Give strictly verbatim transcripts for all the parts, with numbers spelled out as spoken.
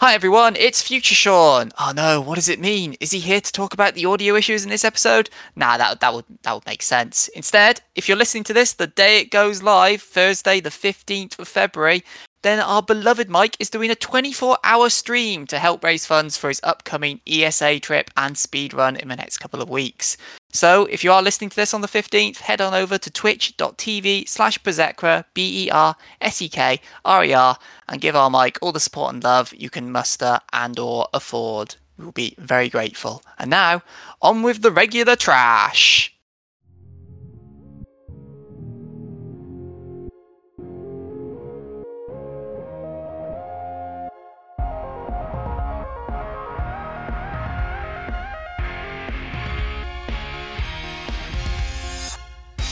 Hi everyone, it's Future Sean. Oh no, what does it mean? Is he here to talk about the audio issues in this episode? Nah, that, that would that would make sense. Instead, if you're listening to this the day it goes live, Thursday the fifteenth of February, then our beloved Mike is doing a twenty-four hour stream to help raise funds for his upcoming E S A trip and speedrun in the next couple of weeks. So, if you are listening to this on the fifteenth, head on over to twitch.tv slash Bersekrer, B E R S E K R E R, and give our Mike all the support and love you can muster and or afford. We'll be very grateful. And now, on with the regular trash!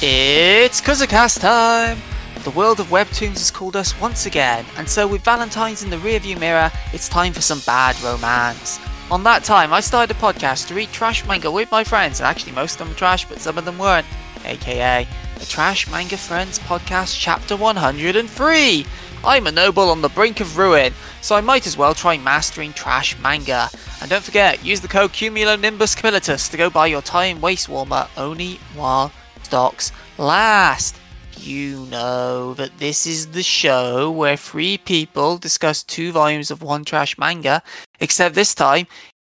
It's Kuzukast time! The world of webtoons has called us once again, and so with Valentine's in the rearview mirror, it's time for some bad romance. On that time, I started a podcast to read trash manga with my friends, and actually most of them were trash, but some of them weren't, aka the Trash Manga Friends Podcast Chapter one hundred three! I'm a noble on the brink of ruin, so I might as well try mastering trash manga. And don't forget, use the code Cumulonimbus Capilitus to go buy your tie-in waist warmer only while stocks last. You know that this is the show where three people discuss two volumes of one trash manga, except this time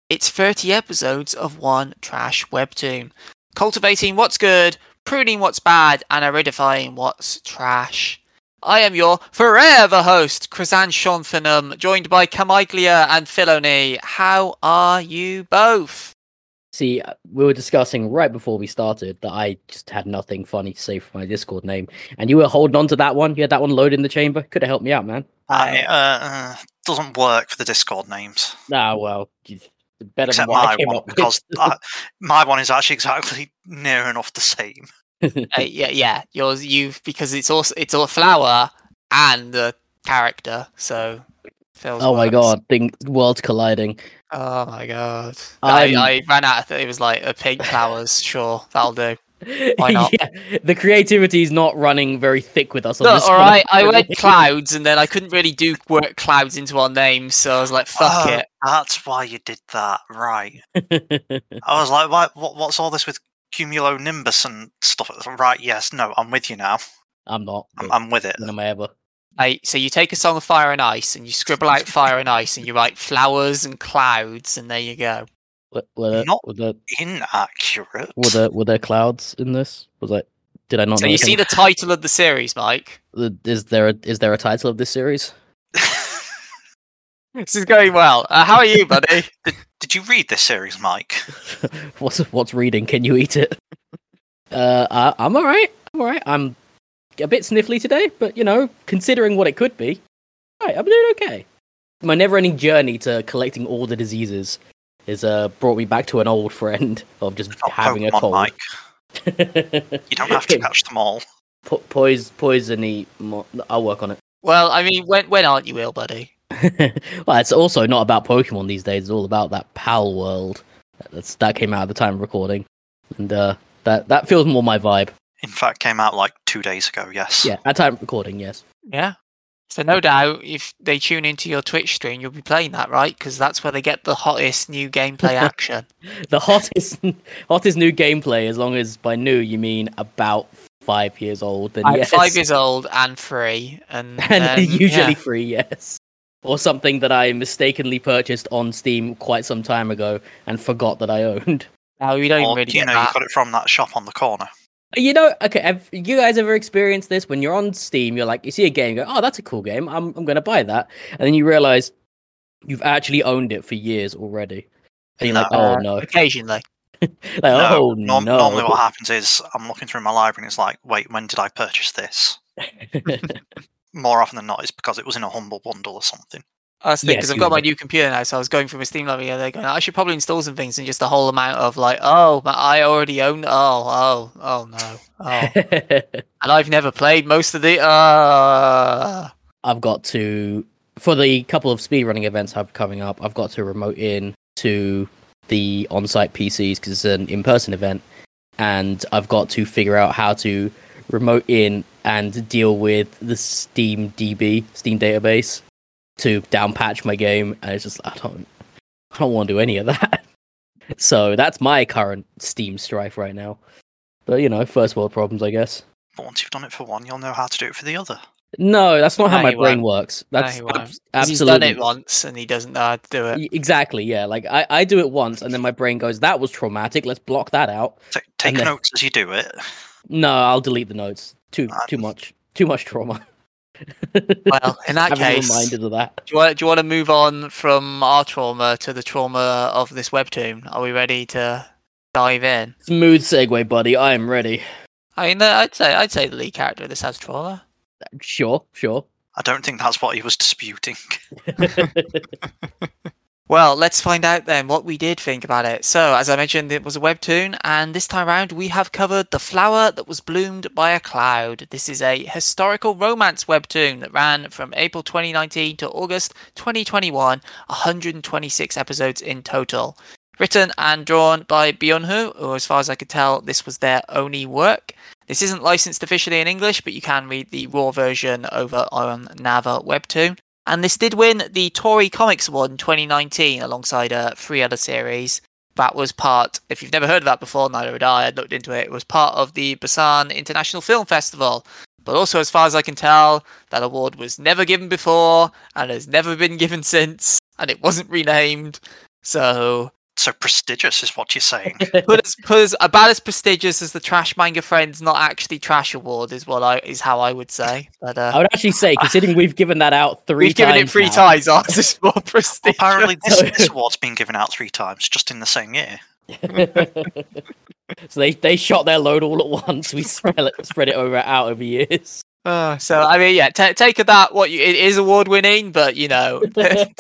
it's thirty episodes of one trash webtoon, cultivating what's good, pruning what's bad, and aridifying what's trash. I am your forever host, Chrysanthemum, joined by Camiglia and Philoni. How are you both? See, we were discussing right before we started that I just had nothing funny to say for my Discord name, and you were holding on to that one. You had that one loaded in the chamber. Could have helped me out, man. I uh, doesn't work for the Discord names. Ah, well, better. Except than what my I came one, up with. Because I, my one is actually exactly near enough the same. uh, yeah, yeah, yours, you because it's also it's a flower and a character, so. Phil's oh words. My god, thing worlds colliding. Oh my god. I, I ran out of th- it was like a pink flowers, sure, that'll do. Why not? Yeah, the creativity is not running very thick with us on no, this. Alright, I went clouds and then I couldn't really do work clouds into our names, so I was like, fuck oh, it. That's why you did that, right. I was like, why, what, what's all this with cumulonimbus and stuff? Right, yes, no, I'm with you now. I'm not. I'm, I'm with it. When am I ever? I, so you take a song of Fire and Ice and you scribble out Fire and Ice and you write flowers and clouds and there you go. Were, were, not were there, inaccurate. Were there, were there clouds in this? Was I, did I not? So you see the title of the series, Mike. Is there a, is there a title of this series? This is going well. Uh, how are you, buddy? did, did you read this series, Mike? what's what's reading? Can you eat it? Uh, I, I'm all right. I'm all right. I'm. A bit sniffly today, but, you know, considering what it could be, right, I'm doing okay. My never-ending journey to collecting all the diseases has uh, brought me back to an old friend of just oh, having Pokemon, a cold. Mike. You don't have to catch them all. Po- poise, poisony. Mo- I'll work on it. Well, I mean, when when aren't you ill, buddy? Well, it's also not about Pokemon these days. It's all about that PAL world. That's, that came out at the time of recording, and uh, that that feels more my vibe. In fact, came out like two days ago, yes. Yeah, at time of recording, yes. Yeah. So no doubt, if they tune into your Twitch stream, you'll be playing that, right? Because that's where they get the hottest new gameplay action. The hottest hottest new gameplay, as long as by new you mean about five years old. Then yes. Five years old and free. And, and um, usually yeah. free, yes. Or something that I mistakenly purchased on Steam quite some time ago and forgot that I owned. Now you don't or, really you know, that. You got it from that shop on the corner. You know, okay, have you guys ever experienced this? When you're on Steam, you're like, you see a game, you go, oh, that's a cool game, I'm I'm going to buy that. And then you realise you've actually owned it for years already. And you're no, like, oh, uh, no. Occasionally. like, no, oh, no. Normally what happens is I'm looking through my library and it's like, wait, when did I purchase this? More often than not, it's because it was in a Humble Bundle or something. That's the thing, because yes, I've got my new computer now, so I was going through my Steam library, and they're going, I should probably install some things, and just a whole amount of like, oh, but I already own, oh, oh, oh, no. Oh. And I've never played most of the, uh... I've got to, for the couple of speedrunning events I've coming up, I've got to remote in to the on-site P Cs, because it's an in-person event, and I've got to figure out how to remote in and deal with the Steam D B, Steam database. to down patch my game, and it's just I don't I don't want to do any of that. So that's my current Steam strife right now. But you know, first world problems, I guess. But once you've done it for one, you'll know how to do it for the other. No, that's not no, how my brain works. That's no, ab- absolutely. He's done it once and he doesn't know how to do it. Exactly, yeah. Like I, I do it once and then my brain goes, that was traumatic, let's block that out. So take then... notes as you do it. No, I'll delete the notes. Too um, too much. Too much trauma. Well, in that case, reminded of that. Do you want, do you want to move on from our trauma to the trauma of this webtoon? Are we ready to dive in? Smooth segue, buddy. I am ready. I mean, I'd say I'd say the lead character of this has trauma. Sure, sure. I don't think that's what he was disputing. Well, let's find out then what we did think about it. So, as I mentioned, it was a webtoon, and this time around we have covered The Flower That Was Bloomed By A Cloud. This is a historical romance webtoon that ran from April twenty nineteen to August twenty twenty-one, one hundred twenty-six episodes in total. Written and drawn by Byunhu, or as far as I could tell, this was their only work. This isn't licensed officially in English, but you can read the raw version over on Naver webtoon. And this did win the Tory Comics Award in twenty nineteen alongside uh, three other series. That was part, if you've never heard of that before, neither had I, I looked into it, it was part of the Busan International Film Festival. But also, as far as I can tell, that award was never given before and has never been given since, and it wasn't renamed. So... So prestigious is what you're saying. Put as, put as about as prestigious as the Trash Manga Friends Not Actually Trash Award is what I is how I would say. But uh, I would actually say, considering uh, we've given that out three, we've times given it three now. times. Ours is more prestigious. Well, apparently, this, this award's been given out three times, just in the same year. So they they shot their load all at once. We spread it spread it over out over years. Uh, so I mean, yeah, t- take of that what you, it is award winning, but you know,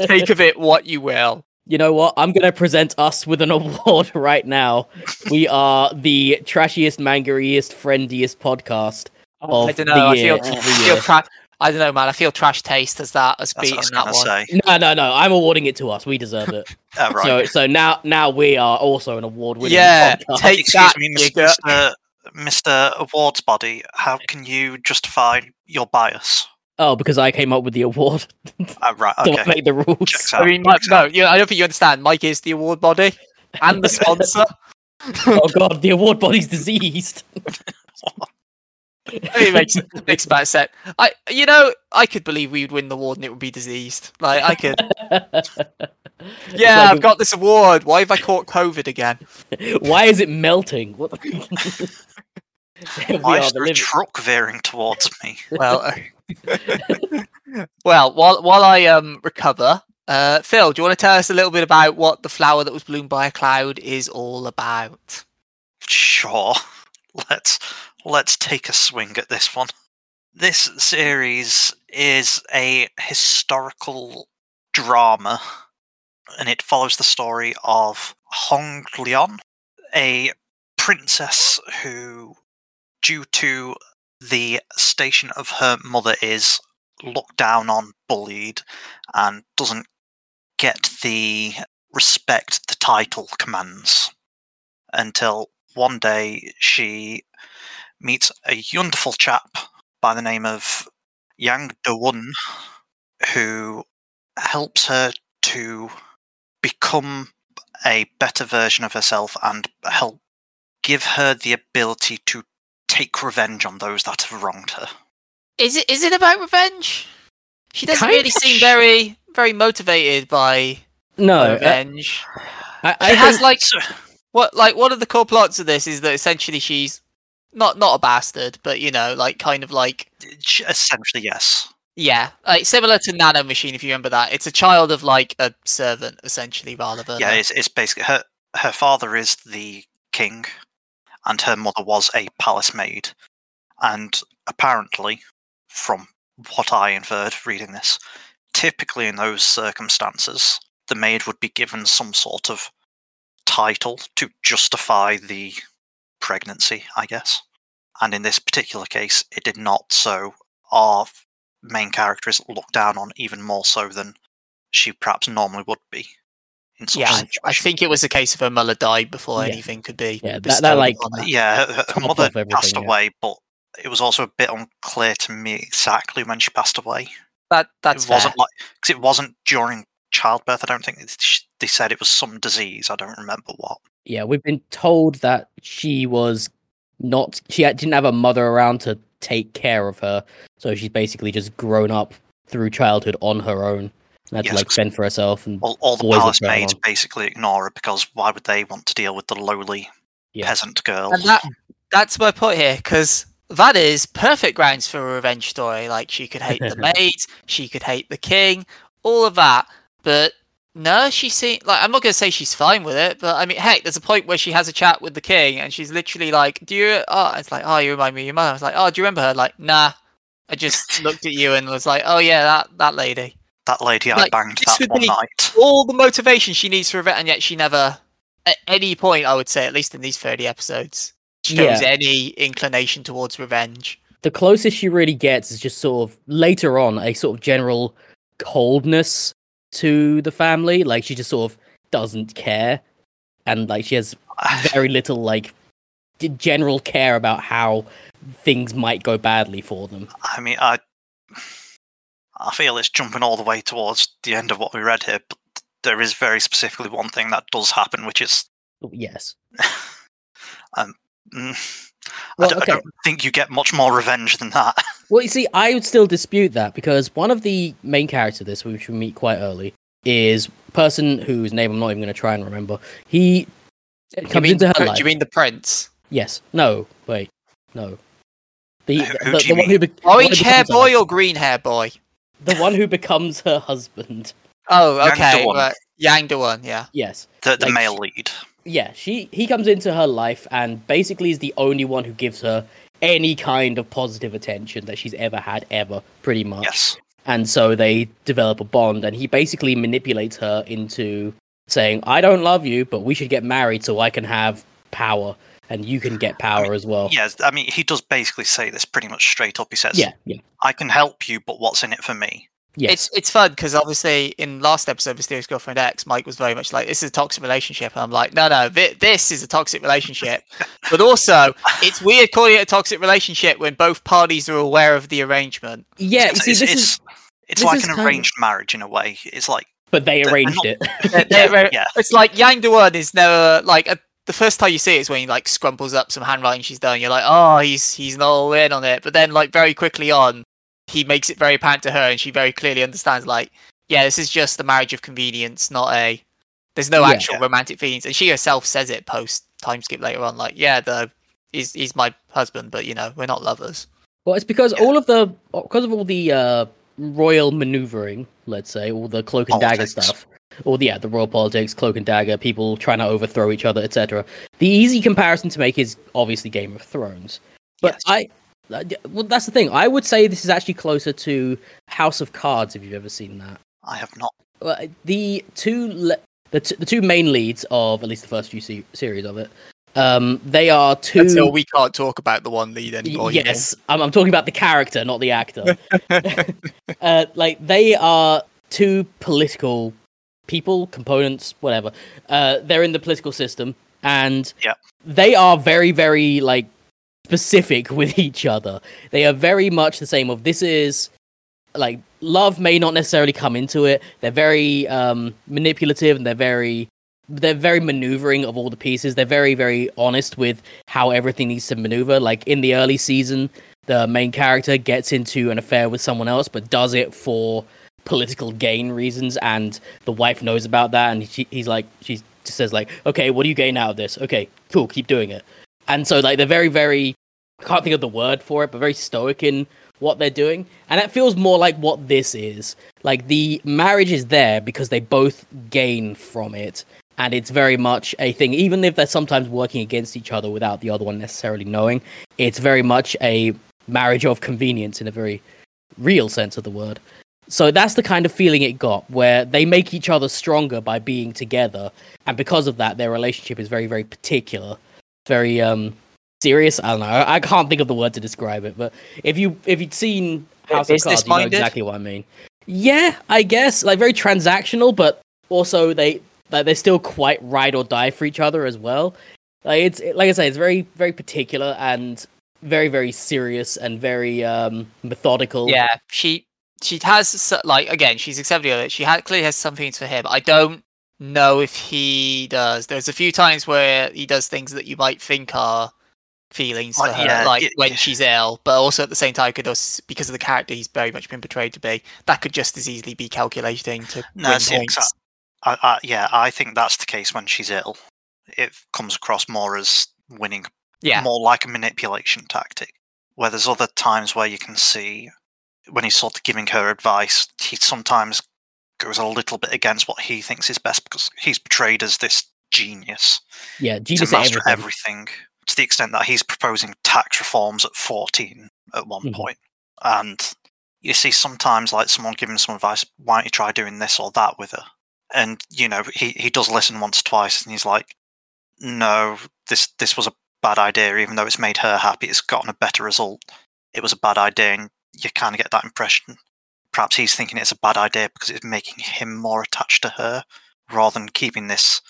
take of it what you will. You know what? I'm going to present us with an award right now. We are the trashiest, mangeriest, friendiest podcast of I don't know. the year. I, feel, I, feel tra- I don't know, man. I feel trash taste as that as beating that one. Say. No, no, no. I'm awarding it to us. We deserve it. Oh, right. So, so now, now we are also an award-winning yeah, podcast. Take Excuse that, me, Mister Mister Awards Body. How can you justify your bias? Oh, because I came up with the award. Uh, right, okay. Made the rules. Checks out, I mean, Mike, no, you know, I don't think you understand. Mike is the award body and the sponsor. Oh god, the award body's diseased. It makes makes about sense. I, you know, I could believe we would win the award and it would be diseased. Like I could. Yeah, like I've a... got this award. Why have I caught COVID again? Why is it melting? What? The... Why is there a truck veering towards me? Well. Uh... Well, while while I um recover, uh, Phil, do you want to tell us a little bit about what The Flower That Was Bloomed By A Cloud is all about? Sure, let's let's take a swing at this one. This series is a historical drama, and it follows the story of Hong Leon, a princess who, due to the station of her mother, is looked down on, bullied, and doesn't get the respect the title commands. Until one day she meets a wonderful chap by the name of Yang Da Wen, who helps her to become a better version of herself and help give her the ability to take revenge on those that have wronged her. Is it? Is it about revenge? She doesn't Kinda really sh- seem very, very motivated by no revenge. Uh, I, I she has like what, like one of the core plots of this is that essentially she's not not a bastard, but you know, like kind of like essentially yes, yeah, like similar to Nanomachine if you remember that. It's a child of like a servant essentially, rather than yeah. It's it's basically her her father is the king. And her mother was a palace maid. And apparently, from what I inferred reading this, typically in those circumstances, the maid would be given some sort of title to justify the pregnancy, I guess. And in this particular case, it did not. So our main character is looked down on even more so than she perhaps normally would be. Yeah, I think it was a case of her mother died before yeah. anything could be. Yeah, that, that, like, yeah her, her mother passed away, yeah. But it was also a bit unclear to me exactly when she passed away. That that's it wasn't fair. Like because it wasn't during childbirth. I don't think they said it was some disease. I don't remember what. Yeah, we've been told that she was not. She didn't have a mother around to take care of her, so she's basically just grown up through childhood on her own. Had yes, to like fend for herself, and all, all the palace maids on. basically ignore her because why would they want to deal with the lowly yeah. peasant girl? And that, that's my point here, because that is perfect grounds for a revenge story. Like she could hate the maids, she could hate the king, all of that. But no, she seems like I'm not going to say she's fine with it, but I mean, heck, there's a point where she has a chat with the king, and she's literally like, "Do you?" Oh, it's like, "Oh, you remind me of your mother." I was like, "Oh, do you remember her?" Like, nah, I just looked at you and was like, "Oh yeah, that that lady." That lady I like, banged that one night. All the motivation she needs for it, and yet she never, at any point, I would say, at least in these thirty episodes, shows yeah. any inclination towards revenge. The closest she really gets is just sort of, later on, a sort of general coldness to the family. Like, she just sort of doesn't care. And, like, she has very little, like, general care about how things might go badly for them. I mean, I... I feel it's jumping all the way towards the end of what we read here, but there is very specifically one thing that does happen, which is... Yes. um, mm, well, I, d- okay. I don't think you get much more revenge than that. Well, you see, I would still dispute that, because one of the main characters of this, which we meet quite early, is a person whose name I'm not even going to try and remember. He comes you mean into her the, life. Do you mean the prince? Yes. No. Wait. No. The, uh, who the, do you the mean? One who be- Orange hair boy or green hair boy? The one who becomes her husband. Oh, okay. Yang Da Wen. Right. Yang Da Wen, yeah. Yes. The, the like, male lead. Yeah, she he comes into her life and basically is the only one who gives her any kind of positive attention that she's ever had, ever, pretty much. Yes. And so they develop a bond, and he basically manipulates her into saying, I don't love you, but we should get married so I can have power, and you can get power I mean, as well. Yes, I mean, he does basically say this pretty much straight up. He says, yeah, yeah. I can help you, but what's in it for me? Yes. It's it's fun, because obviously in last episode of Mysterious Girlfriend X, Mike was very much like, this is a toxic relationship. And I'm like, no, no, th- this is a toxic relationship. But also, it's weird calling it a toxic relationship when both parties are aware of the arrangement. Yeah, it's, see, it's, this it's, is, it's this like is an arranged of... marriage in a way. It's like... But they arranged not... it. they're, they're, they're, yeah. It's like Yang Da Wen is never like... a. The first time you see it is when he like scrumples up some handwriting she's done. You're like, oh, he's he's not all in on it. But then, like very quickly on, he makes it very apparent to her, and she very clearly understands. Like, yeah, this is just the marriage of convenience, not a. There's no yeah, actual yeah. romantic feelings, and she herself says it post time skip later on. Like, yeah, the he's he's my husband, but you know we're not lovers. Well, it's because yeah. all of the because of all the uh, royal maneuvering, let's say, all the cloak and Politics. dagger stuff. Or the, yeah, the royal politics, cloak and dagger, people trying to overthrow each other, et cetera. The easy comparison to make is obviously Game of Thrones. But yes. I, well, that's the thing. I would say this is actually closer to House of Cards, if you've ever seen that. I have not. Well, the two, le- the, t- the two main leads of at least the first few se- series of it. Um, they are two. Until we can't talk about the one lead anymore. Yes, you know? I'm, I'm talking about the character, not the actor. uh, like they are two political. People, components, whatever. Uh, they're in the political system, and yeah. they are very, very, like, specific with each other. They are very much the same of, this is, like, love may not necessarily come into it. They're very um, manipulative, and they're very, they're very maneuvering of all the pieces. They're very, very honest with how everything needs to maneuver. Like, in the early season, the main character gets into an affair with someone else, but does it for... political gain reasons, and the wife knows about that, and she, he's like she just says like, okay, what do you gain out of this? Okay, cool, keep doing it. And so like they're very very I can't think of the word for it, but very stoic in what they're doing, and that feels more like what this is. Like the marriage is there because they both gain from it, and it's very much a thing, even if they're sometimes working against each other without the other one necessarily knowing. It's very much a marriage of convenience in a very real sense of the word. So that's the kind of feeling it got, where they make each other stronger by being together, and because of that, their relationship is very, very particular, very um, serious. I don't know. I can't think of the word to describe it, but if you if you'd seen House of Cards, you know exactly what I mean. Yeah, I guess like very transactional, but also they like they're still quite ride or die for each other as well. Like it's like I say, it's very, very particular and very, very serious and very um, methodical. Yeah, she. she has, like, again, she's accepting of it. She had, clearly has some things for him. I don't know if he does. There's a few times where he does things that you might think are feelings for uh, her, yeah, like it, when she's ill, but also at the same time, could also, because of the character he's very much been portrayed to be, that could just as easily be calculating to no, win see, points. I, I, yeah, I think that's the case when she's ill. It comes across more as winning, yeah. more like a manipulation tactic, where there's other times where you can see when he's sort of giving her advice, he sometimes goes a little bit against what he thinks is best because he's portrayed as this genius. Yeah, genius to master everything. everything. To the extent that he's proposing tax reforms at fourteen at one mm-hmm. point. And you see sometimes like someone giving some advice, why don't you try doing this or that with her? And, you know, he, he does listen once or twice and he's like, no, this this was a bad idea. Even though it's made her happy, it's gotten a better result. It was a bad idea, and you kind of get that impression. Perhaps he's thinking it's a bad idea because it's making him more attached to her rather than keeping this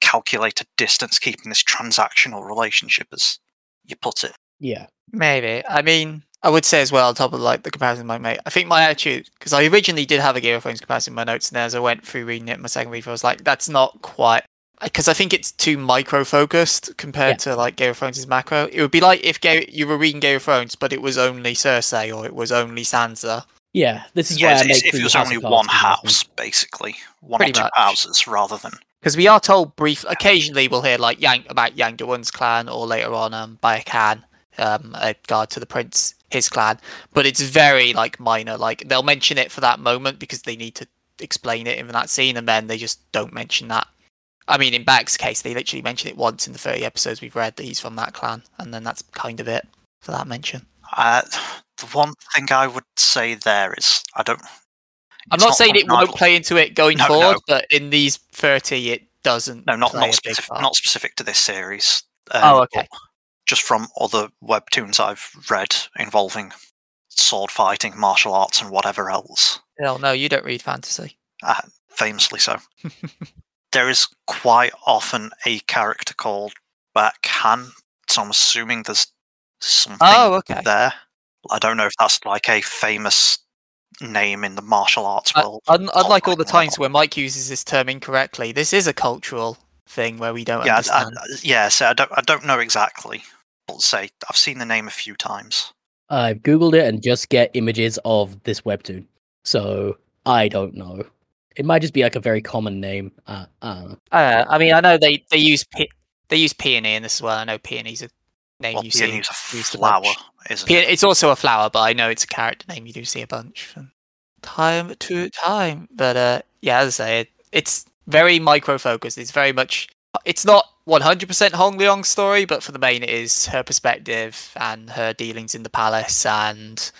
calculated distance, keeping this transactional relationship, as you put it. Yeah, maybe. I mean, I would say as well, on top of like the comparison I made, I think my attitude, because I originally did have a Game of Thrones comparison in my notes, and as I went through reading it, my second read, I was like, that's not quite, because I think it's too micro-focused compared yeah. to like Game of Thrones' macro. It would be like if Game, you were reading Game of Thrones, but it was only Cersei or it was only Sansa. Yeah, this is yeah, where I make if it was only one house, basically, one Pretty or two much. houses, rather than because we are told brief. Occasionally, we'll hear like Yang about Yang Da Wen's clan, or later on, um, by a Khan, um, a guard to the prince, his clan. But it's very like minor. Like they'll mention it for that moment because they need to explain it in that scene, and then they just don't mention that. I mean, in Back's case, they literally mention it once in the thirty episodes we've read that he's from that clan, and then that's kind of it for that mention. Uh, the one thing I would say there is, I don't... I'm not, not saying it won't play into it going no, forward, no. but in these thirty, it doesn't No, not, play not, specific, not specific to this series. Um, oh, okay. Just from other webtoons I've read involving sword fighting, martial arts, and whatever else. Hell no, you don't read fantasy. Uh, famously so. There is quite often a character called Khan, so I'm assuming there's something oh, okay. there. I don't know if that's like a famous name in the martial arts uh, world. Un- unlike all the times where Mike uses this term incorrectly, this is a cultural thing where we don't yeah, understand. I, I, yeah, so I don't, I don't know exactly, but say I've seen the name a few times. I've Googled it and just get images of this webtoon, so I don't know. It might just be like a very common name. Uh, uh, uh, I mean, I know they, they use pe- they use peony in this as well. I know peony's a name well, you see. Peony's a flower, isn't Pe- it? It's also a flower, but I know it's a character name you do see a bunch from time to time. But uh, yeah, as I say, it, it's very micro-focused. It's very much... It's not one hundred percent Hong Leong's story, but for the main, it is her perspective and her dealings in the palace, and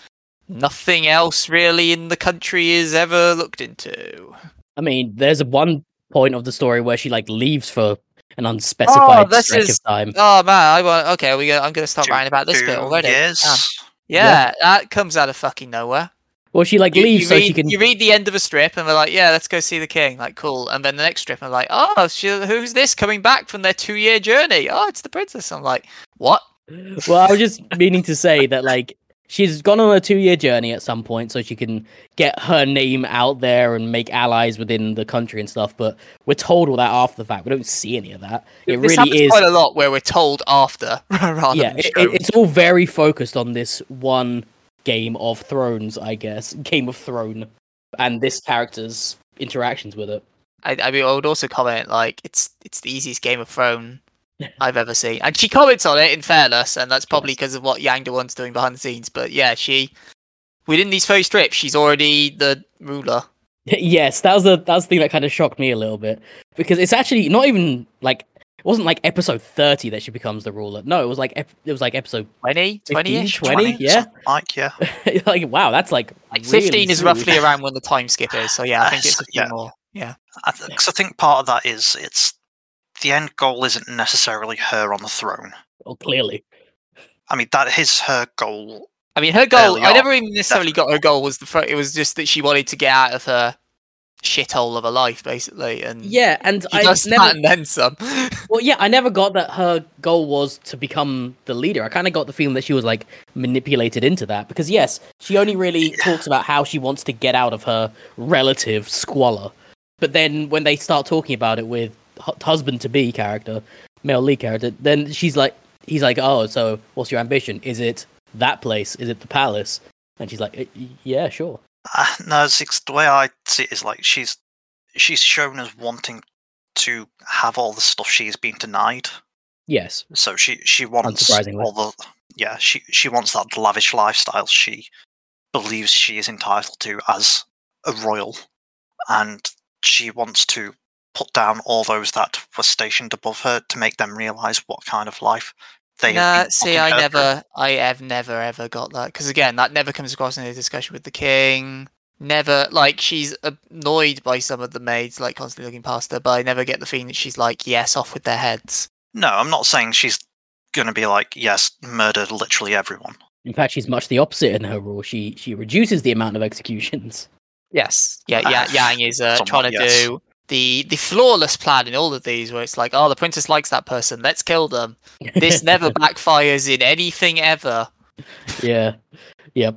nothing else really in the country is ever looked into. I mean, there's one point of the story where she like leaves for an unspecified oh, stretch is... of time. Oh man, I want. Okay, we go... I'm going to start two, writing about this bit already. Yes. Yeah. yeah, that comes out of fucking nowhere. Well, she like you, leaves you so read, she can. You read the end of a strip, and we're like, yeah, let's go see the king. Like, cool. And then the next strip, I'm like, oh, she... who's this coming back from their two-year journey? Oh, it's the princess. I'm like, what? Well, I was just meaning to say that like. She's gone on a two-year journey at some point so she can get her name out there and make allies within the country and stuff, but we're told all that after the fact. We don't see any of that. It this really is quite a lot where we're told after rather yeah, than it, it, it's all very focused on this one Game of Thrones, I guess. Game of Throne. And this character's interactions with it. I, I mean, I would also comment, like, it's it's the easiest Game of Thrones I've ever seen, and she comments on it in fairness, and that's probably because of what Yang Da Wen's doing behind the scenes, but yeah, she within these first strips she's already the ruler. Yes, that was the that was the thing that kind of shocked me a little bit, because it's actually not even like it wasn't like episode thirty that she becomes the ruler. No, it was like ep- it was like episode twenty, twenty-ish, twenty, twenty, yeah, like yeah, like wow, that's like, like really fifteen is roughly yeah. around when the time skip is. So yeah, I think uh, it's yeah. more. Yeah, I, th- cause I think part of that is it's. The end goal isn't necessarily her on the throne. Well, clearly. I mean, that is her goal. I mean, her goal, I never even necessarily got her goal was the throne. It was just that she wanted to get out of her shithole of a life, basically. And yeah, and she I does never, that and then some. Well, yeah, I never got that her goal was to become the leader. I kind of got the feeling that she was like manipulated into that, because yes, she only really yeah. talks about how she wants to get out of her relative squalor, but then when they start talking about it with husband to be character, male lead character, then she's like, he's like, oh, so what's your ambition? Is it that place? Is it the palace? And she's like, yeah, sure. Uh, no, it's, it's, the way I see it is like she's she's shown as wanting to have all the stuff she's been denied. Yes. So she she wants all the yeah she she wants that lavish lifestyle she believes she is entitled to as a royal, and she wants to put down all those that were stationed above her to make them realise what kind of life they nah, have. See, I never, I have never ever got that, because again, that never comes across in a discussion with the king. Never, like, she's annoyed by some of the maids, like constantly looking past her, but I never get the feeling that she's like, yes, off with their heads. No, I'm not saying she's going to be like, yes, murder literally everyone. In fact, she's much the opposite in her rule. She she reduces the amount of executions. Yes, yeah, yeah. Uh, Yang is uh, somewhat, trying to yes. do. The the flawless plan in all of these, where it's like, oh, the princess likes that person, let's kill them. This never backfires in anything ever. Yeah, yeah.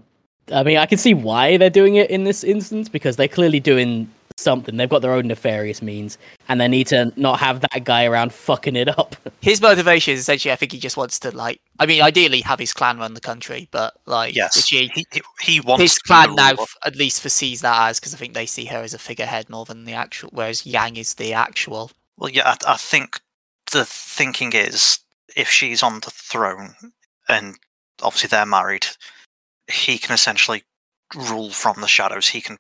I mean, I can see why they're doing it in this instance, because they're clearly doing something. They've got their own nefarious means, and they need to not have that guy around fucking it up. His motivation is essentially, I think he just wants to, like, I mean, ideally have his clan run the country, but, like, yes. she, he, he wants his clan now f- at least foresees that as, because I think they see her as a figurehead more than the actual, whereas Yang is the actual. Well, yeah, I, I think the thinking is, if she's on the throne, and obviously they're married, he can essentially rule from the shadows. He can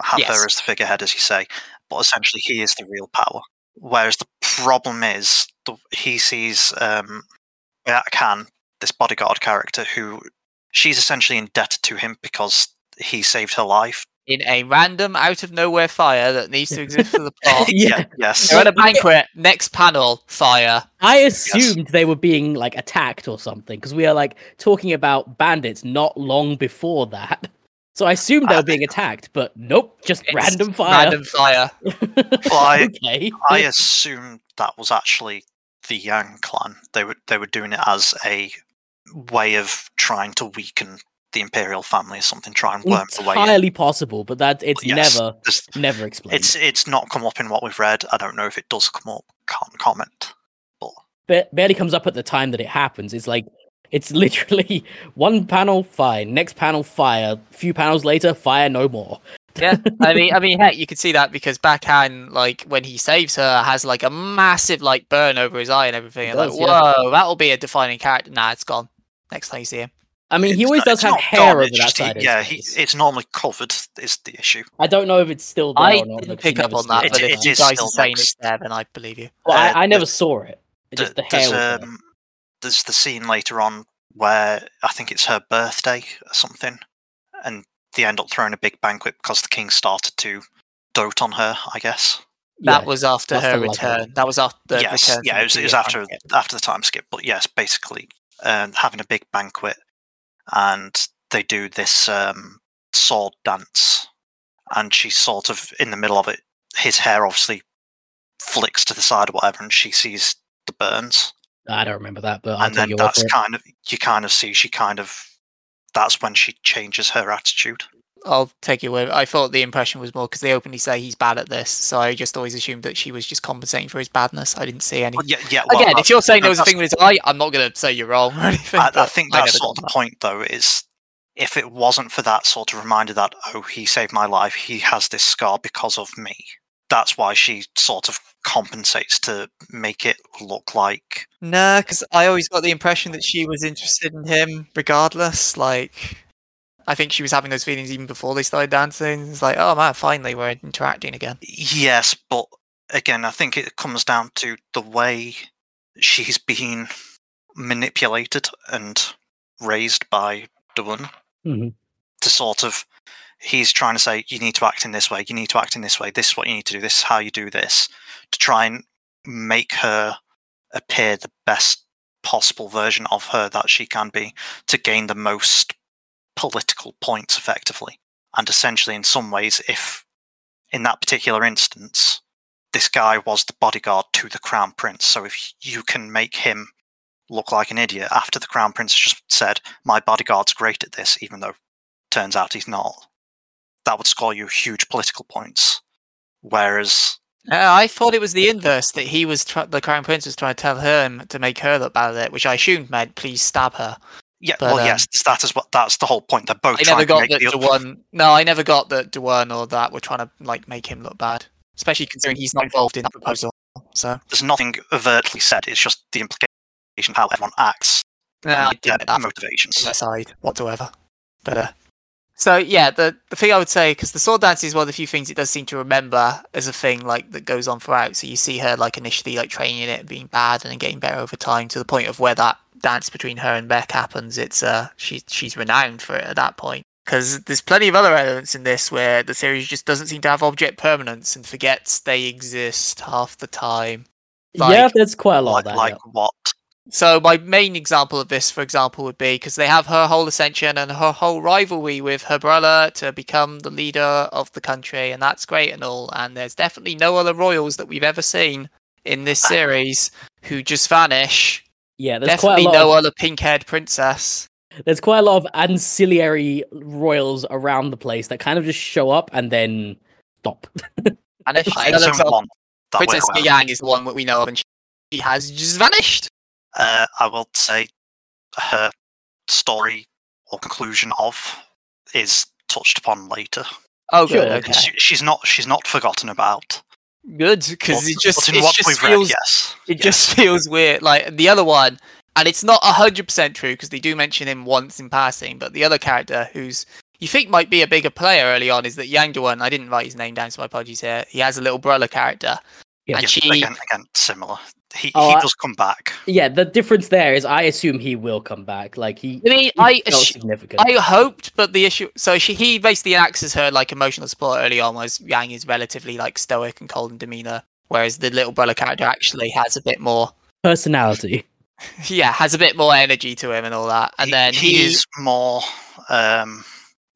have yes. her as the figurehead, as you say, but essentially he is the real power. Whereas the problem is, the, he sees um, Khan, this bodyguard character, who she's essentially indebted to him because he saved her life. In a random, out-of-nowhere fire that needs to exist for the plot. yeah. Yes. They're at a banquet, next panel, fire. I assumed yes. they were being, like, attacked or something, because we are, like, talking about bandits not long before that. So I assumed they were being attacked, but nope, just it's random fire. Random fire. Well, I, okay. I assumed that was actually the Yang clan. They were they were doing it as a way of trying to weaken the imperial family or something. Try and worm the way in. Entirely possible, but that it's well, yes, never never explained. It's it's not come up in what we've read. I don't know if it does come up. Can't comment. But ba- barely comes up at the time that it happens. It's like. It's literally one panel, fire. Next panel, fire. A few panels later, fire no more. Yeah, I mean, I mean, heck, you can see that because Bakan, like, when he saves her, has, like, a massive, like, burn over his eye and everything. And does, like, whoa, yeah. That'll be a defining character. Nah, it's gone. Next time you see him. I mean, it's, he always does have hair over that side. He, yeah, he, it's normally covered, is the issue. I don't know if it's still there I or not. I didn't pick up on that, it, but it, if you guys are saying it's there, then I believe you. Well, uh, I, I never the, saw it. It's just the hair was um, There's the scene later on where I think it's her birthday or something, and they end up throwing a big banquet because the king started to dote on her, I guess. Yeah, that was after her return. Like that was after yes, return yeah, it was, it was after banquet. after the time skip. But yes, basically um, having a big banquet, and they do this um, sword dance, and she's sort of in the middle of it. His hair obviously flicks to the side or whatever, and she sees the burns. I don't remember that, but I'll and then you that's kind of you kind of see she kind of that's when she changes her attitude. I'll take you away. I thought the impression was more because they openly say he's bad at this, so I just always assumed that she was just compensating for his badness. I didn't see any. Well, yeah, yeah, well, again, if you're saying there was a thing with his eye, I'm not going to say you're wrong or anything. I, I think that's I sort of the point, though, is if it wasn't for that sort of reminder that oh, he saved my life, he has this scar because of me. That's why she sort of compensates to make it look like. Nah, because I always got the impression that she was interested in him regardless. Like, I think she was having those feelings even before they started dancing. It's like, oh man, finally we're interacting again. Yes, but again, I think it comes down to the way she's been manipulated and raised by Da Wen mm-hmm. to sort of. He's trying to say, you need to act in this way, you need to act in this way, this is what you need to do, this is how you do this, to try and make her appear the best possible version of her that she can be, to gain the most political points, effectively. And essentially, in some ways, if in that particular instance, this guy was the bodyguard to the Crown Prince. So if you can make him look like an idiot after the Crown Prince just said, my bodyguard's great at this, even though it turns out he's not, that would score you huge political points. Whereas... Uh, I thought it was the inverse, that he was tr- the Crown Prince was trying to tell her to make her look bad at it, which I assumed meant please stab her. Yeah, but, well, um, yes, that is what that's the whole point. They're both I trying never got to make that the Dawen, No, I never got that Dawen or that were trying to like make him look bad, especially considering he's not involved in the proposal. So there's nothing overtly said. It's just the implication of how everyone acts no, and their uh, motivations aside whatsoever. But uh, so yeah, the the thing I would say, because the sword dance is one of the few things it does seem to remember as a thing like that goes on throughout. So you see her like initially like training in it and being bad and then getting better over time to the point of where that dance between her and Beck happens. It's uh she she's renowned for it at that point, because there's plenty of other elements in this where the series just doesn't seem to have object permanence and forgets they exist half the time. Like, yeah, there's quite a lot like, of that. Like yeah. what? So my main example of this, for example, would be because they have her whole ascension and her whole rivalry with her brother to become the leader of the country, and that's great and all. And there's definitely no other royals that we've ever seen in this series who just vanish. Yeah, there's definitely quite a lot no of, other pink-haired princess. There's quite a lot of ancillary royals around the place that kind of just show up and then stop. And if example, Princess Yang is the one that we know of, and she has just vanished. Uh, I will say her story or conclusion of is touched upon later. Oh, good. Sure, okay. she, she's not. She's not forgotten about. Good, because it just, it just feels read, yes. it yes. just feels weird. Like the other one, and it's not a hundred percent true because they do mention him once in passing. But the other character, who's you think might be a bigger player early on, is that Yang Da Wen. I didn't write his name down, so my apologies here. He has a little brother character, yeah. and yes, she again, again similar. He oh, he does come back. Yeah, the difference there is I assume he will come back. Like he, I mean, I assu- significant. I hoped, but the issue. So she he basically acts as her like emotional support early on, whereas Yang is relatively like stoic and cold in demeanor, whereas the little brother character actually has a bit more personality. Yeah, has a bit more energy to him and all that. And he, then he, he is more um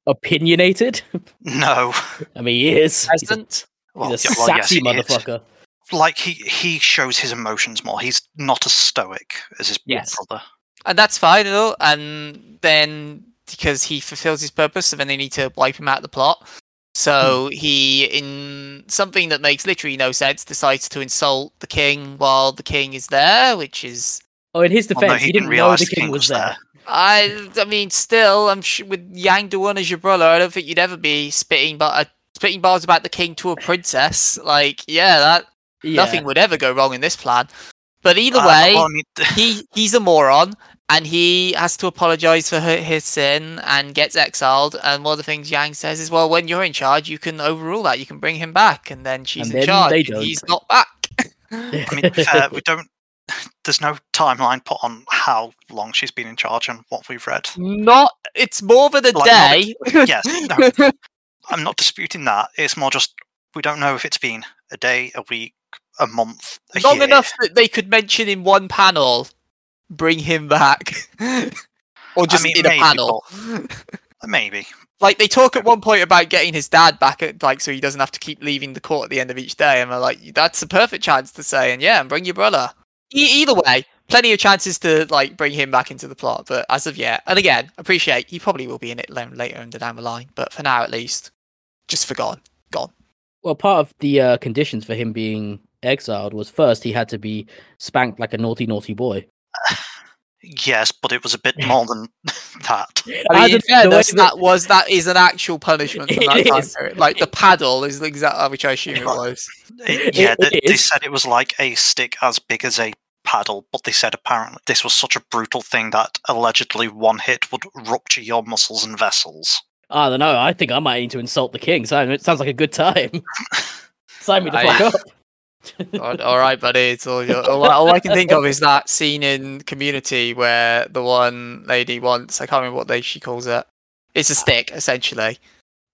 opinionated. No, I mean he is. Present. He's a, he's a well, sassy well, yes, motherfucker. Is. Like, he, he shows his emotions more. He's not as stoic as his yes. brother. And that's fine, though. And then, because he fulfills his purpose, so then they need to wipe him out of the plot. So hmm. he, in something that makes literally no sense, decides to insult the king while the king is there, which is... Oh, in his defense, well, no, he, he didn't, didn't realise the king, king was there. there. I I mean, still, I'm sure with Yang Da Wen as your brother, I don't think you'd ever be spitting, but, uh, spitting bars about the king to a princess. Like, yeah, that... Yeah. Nothing would ever go wrong in this plan. But either way, uh, he, he's a moron, and he has to apologise for her, his sin, and gets exiled. And one of the things Yang says is, well, when you're in charge, you can overrule that. You can bring him back. And then she's and in then charge, and he's not back. I mean, uh, we don't... There's no timeline put on how long she's been in charge and what we've read. Not... It's more than a like, day. Not, yes. No, I'm not disputing that. It's more just, we don't know if it's been a day, a week, a month, a long year. Enough that they could mention in one panel, bring him back, or just I mean, in maybe, a panel. But, maybe. Like they talk at one point about getting his dad back, at, like so he doesn't have to keep leaving the court at the end of each day. And I'm like, that's a perfect chance to say, and yeah, and bring your brother. E- either way, plenty of chances to like bring him back into the plot. But as of yet, and again, appreciate he probably will be in it later and down the line. But for now, at least, just forgotten, gone. Well, part of the uh, conditions for him being exiled was first he had to be spanked like a naughty, naughty boy. Uh, yes, but it was a bit more than that. I mean, yeah, that was that is an actual punishment from that time period. Like the paddle is the exact which I assume it was. It, yeah, it, it they, they said it was like a stick as big as a paddle, but they said apparently this was such a brutal thing that allegedly one hit would rupture your muscles and vessels. I don't know. I think I might need to insult the king. So it sounds like a good time. Sign me to fuck up. all, all right, buddy. It's all, your, all, all I can think of is that scene in Community where the one lady wants, I can't remember what they, she calls it. It's a stick, essentially.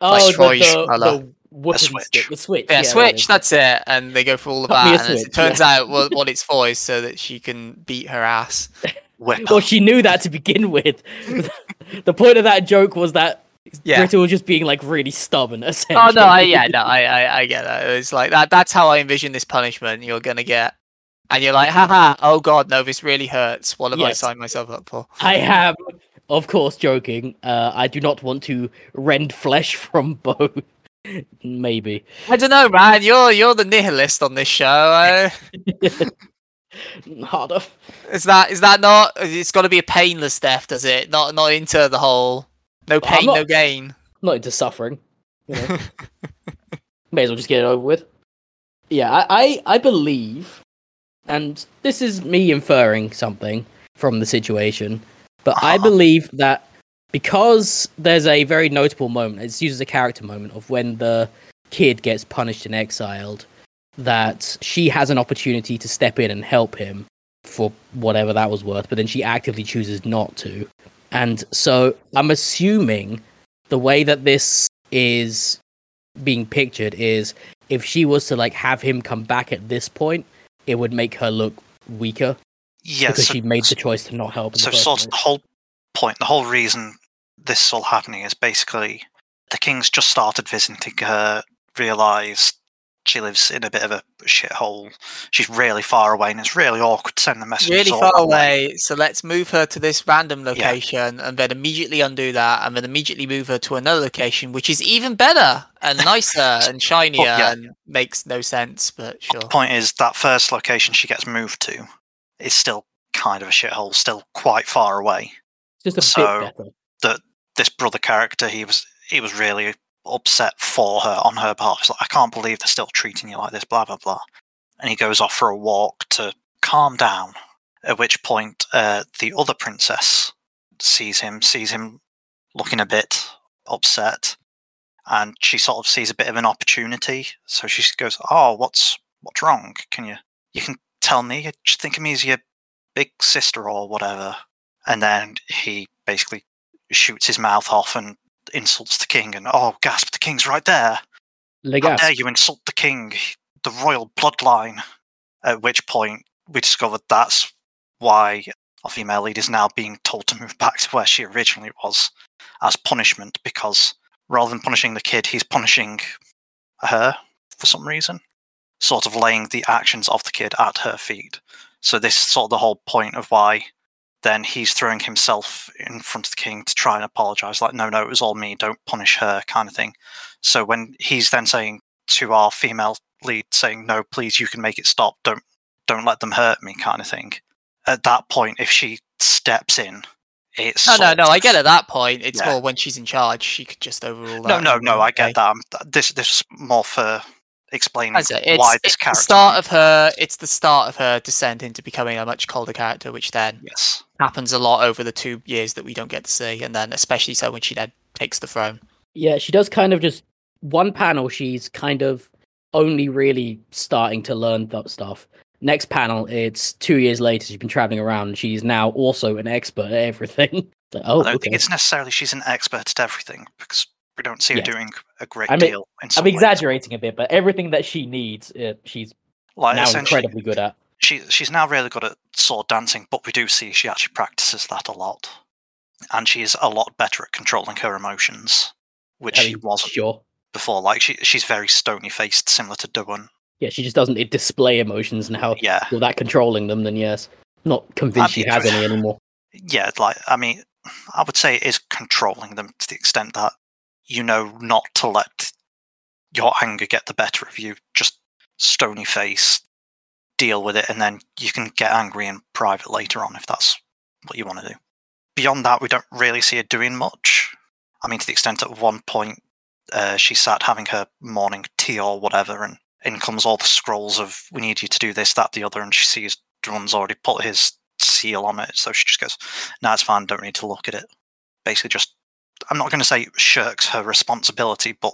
Oh, like Troy's the, the, the switch. Stick, the switch. Yeah, yeah switch. That's it. And they go for all of that. And switch, it turns yeah. out what, what it's for is so that she can beat her ass. Well, she knew that to begin with. The point of that joke was that yeah. Ritual just being like really stubborn. Essentially. Oh no, I, yeah, no, I, I, I get that. It's like that. That's how I envision this punishment you're gonna get. And you're like, haha, oh god, no, this really hurts. What have yes. I signed myself up for? I am, of course, joking. Uh, I do not want to rend flesh from bone. Maybe. I don't know, man. You're you're the nihilist on this show. I... Harder. Is that is that not? It's got to be a painless death, does it? Not not into the whole no pain, well, not, no gain. Not into suffering. You know? May as well just get it over with. Yeah, I, I I believe, and this is me inferring something from the situation, but uh-huh. I believe that. Because there's a very notable moment, it's used as a character moment, of when the kid gets punished and exiled, that she has an opportunity to step in and help him for whatever that was worth, but then she actively chooses not to. And so I'm assuming the way that this is being pictured is if she was to like have him come back at this point, it would make her look weaker. Yes. Because so, she made the choice to not help. So sort of the whole point, the whole reason this is all happening is basically the king's just started visiting her, realised she lives in a bit of a shithole. She's really far away and it's really awkward to send the message. Really far away, away, so let's move her to this random location yeah. and then immediately undo that and then immediately move her to another location, which is even better and nicer and shinier well, yeah. and makes no sense, but sure. The point is that first location she gets moved to is still kind of a shithole, still quite far away. Just a so that this brother character, he was he was really upset for her on her behalf. He's like, I can't believe they're still treating you like this, blah blah blah. And he goes off for a walk to calm down. At which point, uh, the other princess sees him, sees him looking a bit upset, and she sort of sees a bit of an opportunity. So she goes, "Oh, what's what's wrong? Can you you can tell me? You think of me as your big sister or whatever." And then he basically shoots his mouth off and insults the king. And oh, gasp! The king's right there. Like How us. dare you insult the king, the royal bloodline? At which point we discovered that's why our female lead is now being told to move back to where she originally was as punishment, because rather than punishing the kid, he's punishing her for some reason, sort of laying the actions of the kid at her feet. So this is sort of the whole point of why. Then he's throwing himself in front of the king to try and apologise, like, no, no, it was all me, don't punish her, kind of thing. So when he's then saying to our female lead, saying, no, please, you can make it stop, don't don't let them hurt me, kind of thing. At that point, if she steps in, it's... No, no, no, of... I get at that point, it's yeah. more when she's in charge, she could just overrule that. No, no, no, I get that. I'm, this, this is more for... Explain why this it's character. The start of her, it's the start of her descent into becoming a much colder character, which then yes. happens a lot over the two years that we don't get to see, and then especially so when she then takes the throne. Yeah, she does kind of just one panel. She's kind of only really starting to learn that stuff. Next panel, it's two years later. She's been traveling around. And she's now also an expert at everything. Like, oh, I don't okay. think it's necessarily she's an expert at everything because. We don't see her yeah. doing a great I mean, deal. In some I'm ways. exaggerating a bit, but everything that she needs, uh, she's like, now incredibly good at. She She's now really good at sword dancing, but we do see she actually practices that a lot. And she is a lot better at controlling her emotions, which I mean, she wasn't sure. before. Like she She's very stony-faced, similar to Da Wen. Yeah, she just doesn't display emotions and how yeah. without controlling them, then yes. Not convinced I mean, she has any anymore. Yeah, like, I mean, I would say it is controlling them to the extent that you know not to let your anger get the better of you. Just stony face, deal with it, and then you can get angry in private later on if that's what you want to do. Beyond that, we don't really see her doing much. I mean, to the extent at one point uh, she sat having her morning tea or whatever, and in comes all the scrolls of, we need you to do this, that, the other, and she sees Drun's already put his seal on it, so she just goes, no, it's fine, don't need to look at it. Basically just I'm not going to say shirks her responsibility, but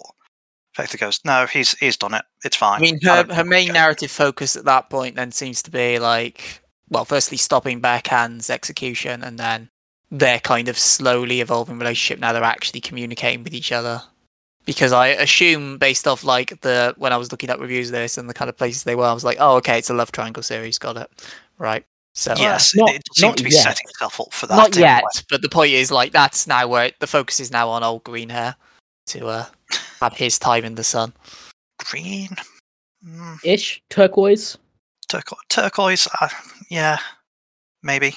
effectively goes, no, he's he's done it. It's fine. I mean, her, I her main narrative focus at that point then seems to be like, well, firstly stopping Backhand's execution, and then their kind of slowly evolving relationship. Now they're actually communicating with each other, because I assume based off like the when I was looking at reviews of this and the kind of places they were, I was like, oh, okay, it's a love triangle series. Got it, right. So yes, uh, not, it seems to be yet. setting itself up for that. Not yet, point. But the point is, like, that's now where the focus is now on old green hair to uh, have his time in the sun. Green, mm. ish, turquoise, Turqu- turquoise. Uh, yeah, maybe.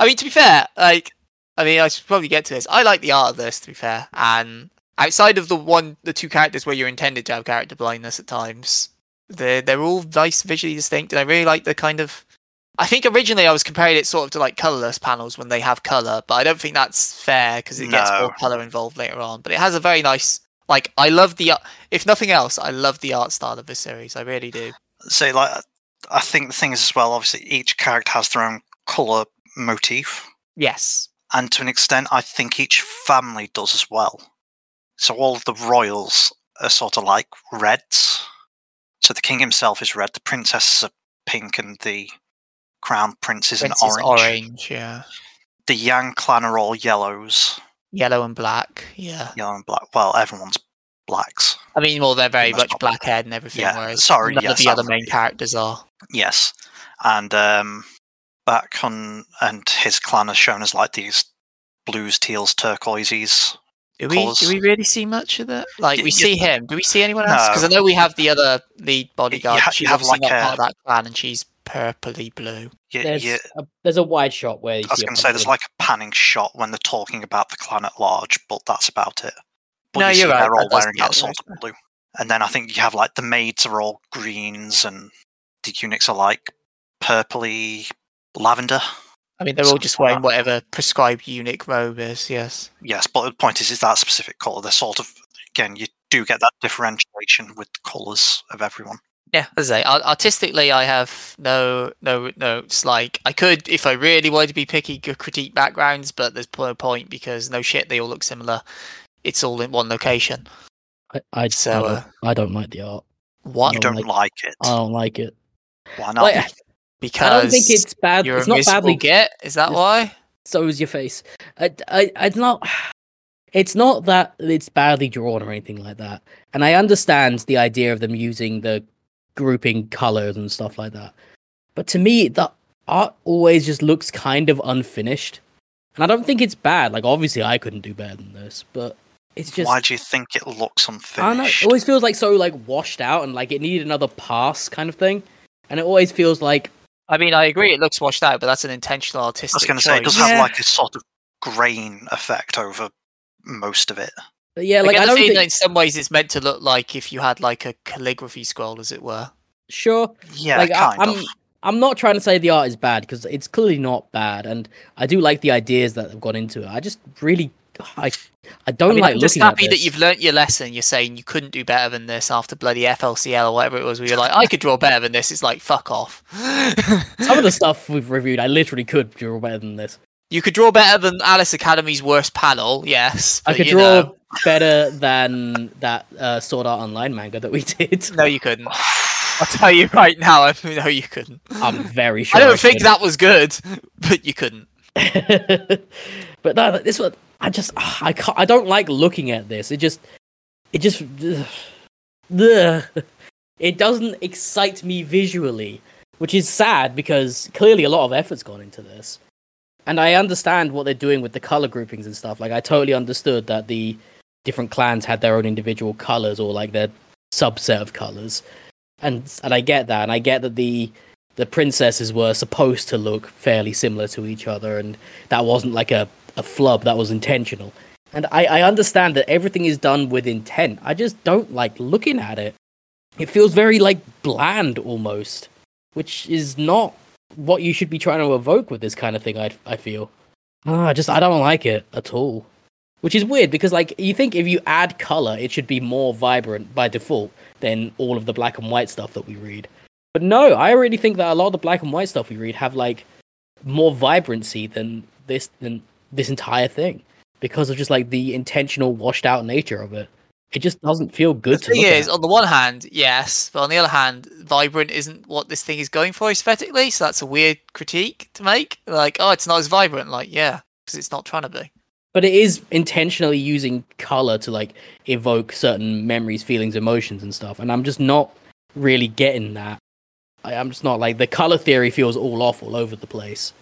I mean, to be fair, like, I mean, I should probably get to this. I like the art of this, to be fair, and outside of the one, the two characters where you're intended to have character blindness at times, they're they're all nice, visually distinct, and I really like the kind of. I think originally I was comparing it sort of to like colourless panels when they have colour, but I don't think that's fair because it no. gets more colour involved later on. But it has a very nice, like, I love the, if nothing else, I love the art style of this series. I really do. So, like, I think the thing is as well, obviously, each character has their own colour motif. Yes. And to an extent, I think each family does as well. So all of the royals are sort of like reds. So the king himself is red, the princesses are pink, and the Crown Prince is an orange. orange, yeah. The Yang clan are all yellows. Yellow and black, yeah. Yellow and black. Well, everyone's blacks. I mean, well, they're very much black-haired and everything, yeah. whereas Sorry, none yes, of the other main characters are. Yes. And um, Bakun and his clan are shown as, like, these blues, teals, turquoises. Do we, do we really see much of that? Like, we yeah, see yeah. him. Do we see anyone else? Because no. I know we have the other lead bodyguard. You ha- you she's have like not a... part of that clan, and she's purpley blue. Yeah, there's, yeah. A, there's a wide shot where you I was going to say there's like a panning shot when they're talking about the clan at large, but that's about it. But no, you you're see right. They're all that wearing that sort of blue, and then I think you have like the maids are all greens, and the eunuchs are like purpley lavender. I mean, they're all just wearing like whatever prescribed eunuch robe is. Yes. Yes, but the point is, is that specific colour. They're sort of again, you do get that differentiation with colours of everyone. Yeah, as I say, artistically, I have no no notes. Like, I could, if I really wanted to be picky, critique backgrounds, but there's no point because no shit, they all look similar. It's all in one location. I I, so, I, don't, I don't like the art. What? You don't, don't like, like it? I don't like it. Why not? Like, because I don't think it's bad. You're it's not badly get. Is that why? So is your face. I I I'd not. It's not that it's badly drawn or anything like that. And I understand the idea of them using the grouping colors and stuff like that, but to me the art always just looks kind of unfinished, and I don't think it's bad. Like, obviously I couldn't do better than this, but it's just, why do you think it looks unfinished? I don't know, it always feels like so like washed out and like it needed another pass kind of thing, and it always feels like, I mean, I agree it looks washed out, but that's an intentional artistic choice. I was going to say, it does yeah. have like a sort of grain effect over most of it. But yeah, like, I, I don't think in some ways it's meant to look like if you had like a calligraphy scroll, as it were. Sure. Yeah. Like, kind I, I'm, of. I'm not trying to say the art is bad because it's clearly not bad, and I do like the ideas that have gone into it. I just really, I, I don't I mean, like I'm looking at this. Just happy that you've learnt your lesson. You're saying you couldn't do better than this after bloody F L C L or whatever it was. Where you're like, I could draw better than this. It's like, fuck off. Some of the stuff we've reviewed, I literally could draw better than this. You could draw better than Alice Academy's worst panel, yes. But, I could you draw know. better than that uh, Sword Art Online manga that we did. No, you couldn't. I'll tell you right now, I no, you couldn't. I'm very sure. I don't I think couldn't. that was good, but you couldn't. But no, this one, I just, I can't, I don't like looking at this. It just, it just, ugh, it doesn't excite me visually, which is sad because clearly a lot of effort's gone into this. And I understand what they're doing with the color groupings and stuff. Like, I totally understood that the different clans had their own individual colors or like their subset of colors, and and I get that, and I get that the the princesses were supposed to look fairly similar to each other, and that wasn't like a, a flub. That was intentional, and I, I understand that everything is done with intent. I just don't like looking at it. It feels very like bland almost, which is not what you should be trying to evoke with this kind of thing. I I feel, oh, I just I don't like it at all, which is weird because like you think if you add color, it should be more vibrant by default than all of the black and white stuff that we read. But no, I really think that a lot of the black and white stuff we read have like more vibrancy than this than this entire thing because of just like the intentional washed out nature of it. It just doesn't feel good to me. The thing is, on the one hand, yes, but on the other hand, vibrant isn't what this thing is going for aesthetically, so that's a weird critique to make. Like, oh, it's not as vibrant. Like, yeah, because it's not trying to be. But it is intentionally using colour to, like, evoke certain memories, feelings, emotions and stuff, and I'm just not really getting that. I, I'm just not like the color theory feels all off all over the place.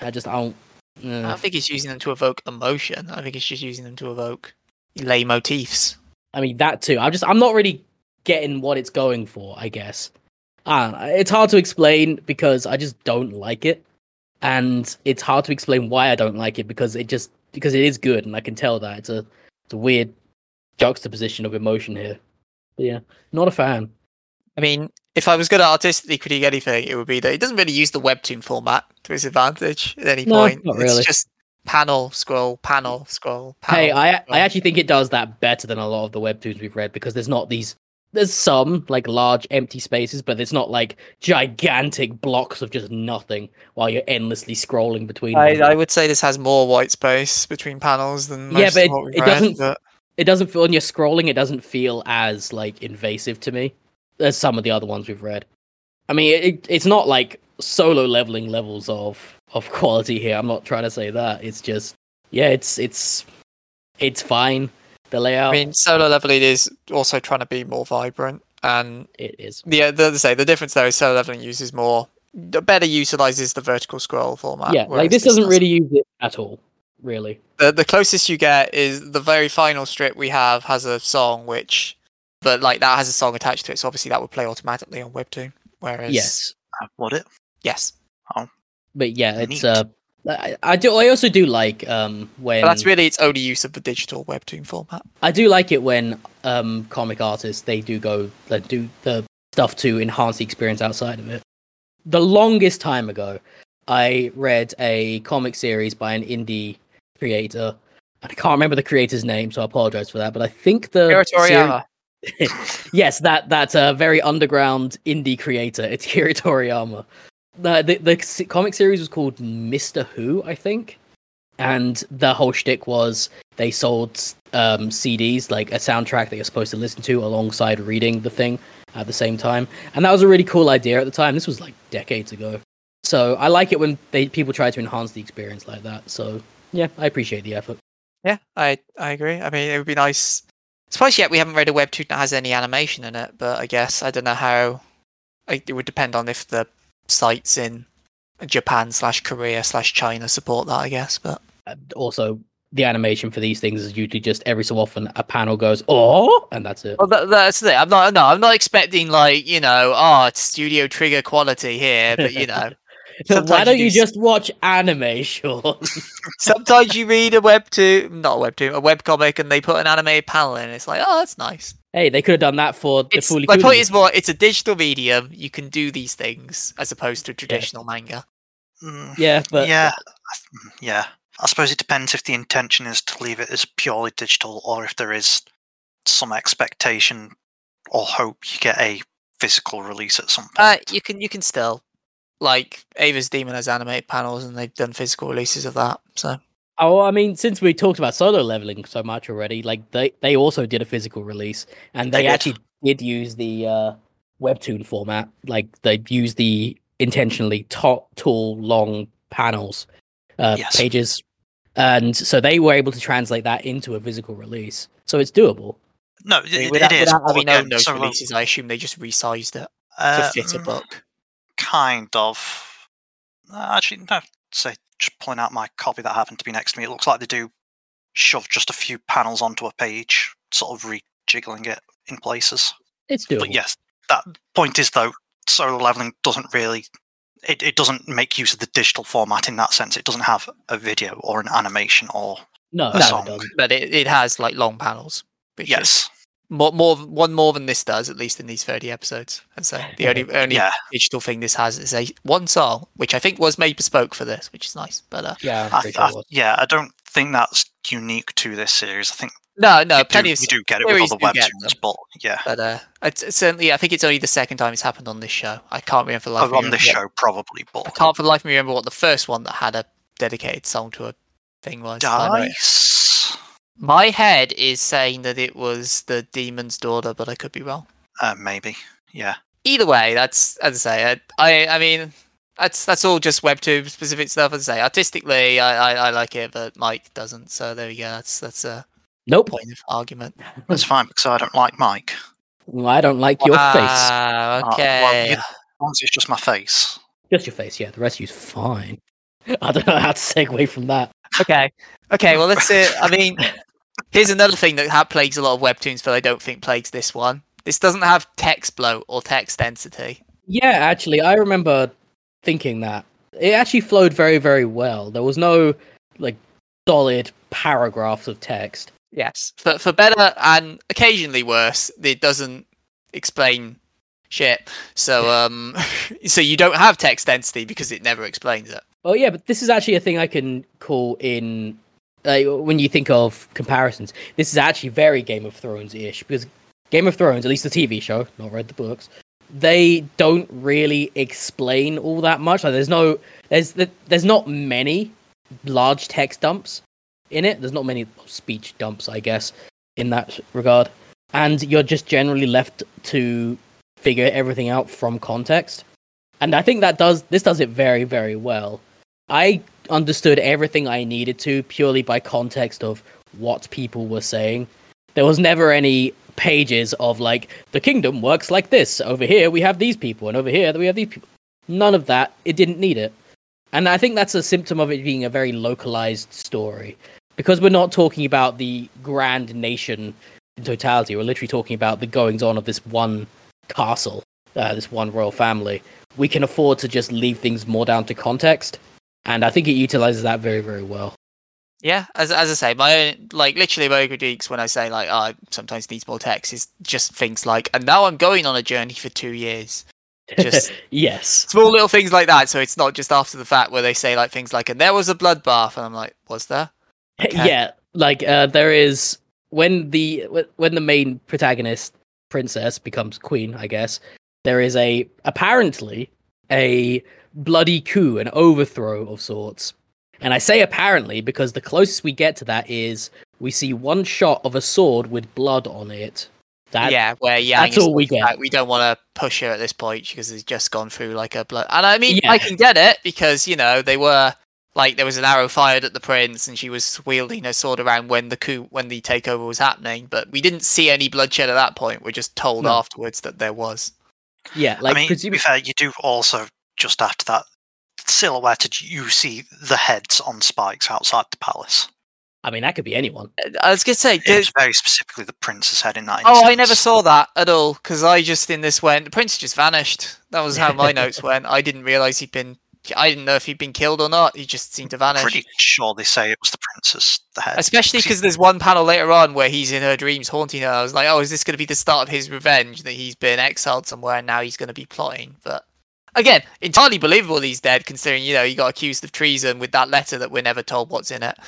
I just I don't. Uh. I don't think he's using them to evoke emotion. I think he's just using them to evoke lay motifs. I mean that too. I'm just I'm not really getting what it's going for. I guess. I don't know. It's hard to explain because I just don't like it, and it's hard to explain why I don't like it because it just because it is good, and I can tell that it's a it's a weird juxtaposition of emotion here. But yeah, not a fan. I mean, if I was going to artistically critique anything, it would be that it doesn't really use the webtoon format to its advantage at any no, point. Not really. It's just panel, scroll, panel, scroll, panel. Hey, I scroll. I actually think it does that better than a lot of the webtoons we've read because there's not these. There's some like large empty spaces, but it's not like gigantic blocks of just nothing while you're endlessly scrolling between. I, I would say this has more white space between panels than most yeah, but it, of what we've it read, doesn't. But... It doesn't feel when you're scrolling. It doesn't feel as like invasive to me as some of the other ones we've read. I mean, it, it's not like solo leveling levels of of quality here. I'm not trying to say that. It's just yeah, it's it's it's fine. The layout. I mean, solo leveling is also trying to be more vibrant, and it is. Yeah, the, the say the difference though is solo leveling uses more, better utilizes the vertical scroll format. Yeah, like this doesn't really use it at all, really. The the closest you get is the very final strip we have has a song, which, but like that has a song attached to it, so obviously that would play automatically on Webtoon. Whereas yes, uh, would it? Yes. Oh, but yeah, it's neat. uh. I do. I also do like um, when... But that's really its only use of the digital webtoon format. I do like it when um, comic artists, they do go, they do the stuff to enhance the experience outside of it. The longest time ago, I read a comic series by an indie creator. I can't remember the creator's name, so I apologize for that, but I think the... Kiritoriama. Seri- yes, that, that uh, very underground indie creator. It's Kiritoriama. The, the the comic series was called Mister Who, I think, and the whole shtick was they sold um, C Ds, like a soundtrack that you're supposed to listen to alongside reading the thing at the same time, and that was a really cool idea at the time. This was like decades ago, so I like it when they people try to enhance the experience like that. So yeah, I appreciate the effort. Yeah, I I agree. I mean, it would be nice. I suppose yet we haven't read a webtoon that has any animation in it, but I guess I don't know how. It would depend on if the sites in Japan slash Korea slash China support that, I guess. But also the animation for these things is usually just every so often a panel goes oh, and that's it. Well, that, that's it. I'm not. No, I'm not expecting like you know, oh, it's Studio Trigger quality here, but you know. So why don't you, do you just watch anime, Sean? Sometimes you read a webtoon, not a webtoon, a webcomic, and they put an animated panel in. It's like, oh, that's nice. Hey, they could have done that for the Fooly Cooly. My point is more, it's a digital medium. You can do these things as opposed to traditional yeah. manga. Mm, yeah, but... Yeah, yeah. I suppose it depends if the intention is to leave it as purely digital or if there is some expectation or hope you get a physical release at some point. Uh, you can, you can still... Like, Ava's Demon has animated panels and they've done physical releases of that, so... Oh, I mean, since we talked about solo leveling so much already, like, they, they also did a physical release, and they, they did. actually did use the uh, webtoon format. Like, they used the intentionally tall, tall long panels, uh, yes. pages, and so they were able to translate that into a physical release, so it's doable. No, it, I mean, without, it is. Without having known those releases, I assume they just resized it uh, to fit a book. Kind of. Actually, no. Say, just pulling out my copy that happened to be next to me. It looks like they do shove just a few panels onto a page, sort of rejiggling it in places. It's doable. But yes, that point is though, solo leveling doesn't really. It, it doesn't make use of the digital format in that sense. It doesn't have a video or an animation or no, a no song. It doesn't. But it, it has like long panels. Yes. More, more, one more than this does, at least in these thirty episodes. And so the only, only yeah. digital thing this has is a one song, which I think was made bespoke for this, which is nice. But uh, yeah, I, sure I, yeah, I don't think that's unique to this series. I think no, no, plenty do, of you do get it with other webtoons, but yeah, but uh, it's certainly I think it's only the second time it's happened on this show. I can't remember for life oh, on this show probably, but I can't for the life of me remember what the first one that had a dedicated song to a thing was. Dice. My head is saying that it was the Demon's Daughter, but I could be wrong. Uh, maybe, yeah. Either way, that's as I say. I, I, I mean, that's that's all just webtoon specific stuff. As I say, artistically, I, I, I like it, but Mike doesn't. So there we go. That's that's a no nope. point of argument. That's fine because I don't like Mike. Well, I don't like your uh, face. Okay. Uh, well, you, Once it's just my face. Just your face, yeah. The rest of you's fine. I don't know how to segue from that. Okay. Okay, well, let's uh, I mean, here's another thing that ha- plagues a lot of webtoons, but I don't think plagues this one. This doesn't have text bloat or text density. Yeah, actually, I remember thinking that. It actually flowed very, very well. There was no, like, solid paragraphs of text. Yes. For, for better and occasionally worse, it doesn't explain shit. So, um, so you don't have text density because it never explains it. Oh, yeah, but this is actually a thing I can call in, like, when you think of comparisons. This is actually very Game of Thrones-ish, because Game of Thrones, at least the T V show, not read the books, they don't really explain all that much. Like, there's no, there's there's not many large text dumps in it. There's not many speech dumps, I guess, in that regard. And you're just generally left to figure everything out from context. And I think that does, this does it very, very well. I understood everything I needed to purely by context of what people were saying. There was never any pages of, like, the kingdom works like this. Over here we have these people, and over here we have these people. None of that. It didn't need it. And I think that's a symptom of it being a very localized story. Because we're not talking about the grand nation in totality. We're literally talking about the goings-on of this one castle, uh, this one royal family. We can afford to just leave things more down to context. And I think it utilizes that very, very well. Yeah, as as I say, my own, like, literally my own critiques when I say, like, oh, I sometimes need more text is just things like, and now I'm going on a journey for two years. Just yes. Small little things like that. So it's not just after the fact where they say, like, things like, and there was a bloodbath. And I'm like, was there? Okay. Yeah, like, uh, there is, when the when the main protagonist, princess, becomes queen, I guess, there is a, apparently, a bloody coup, an overthrow of sorts. And I say apparently because the closest we get to that is we see one shot of a sword with blood on it. That, yeah, where Yang that's all we get. We don't want to push her at this point because it's just gone through, like, a blood. And I mean, yeah. I can get it because, you know, they were, like, there was an arrow fired at the prince and she was wielding her sword around when the coup, when the takeover was happening. But we didn't see any bloodshed at that point. We're just told no. afterwards that there was. Yeah, like, I mean, presumably, to be fair, you do also just after that silhouetted. You see the heads on spikes outside the palace. I mean, that could be anyone. I was gonna say, did... it's very specifically the prince's head in that. Oh, instance. I never saw that at all because I just in this went. The prince just vanished. That was how my notes went. I didn't realize he'd been. I didn't know if he'd been killed or not. He just seemed to vanish. I'm pretty sure they say it was the princess, the head. Especially because there's one panel later on where he's in her dreams haunting her. I was like, oh, is this going to be the start of his revenge? That he's been exiled somewhere and now he's going to be plotting. But again, entirely believable he's dead considering, you know, he got accused of treason with that letter that we're never told what's in it.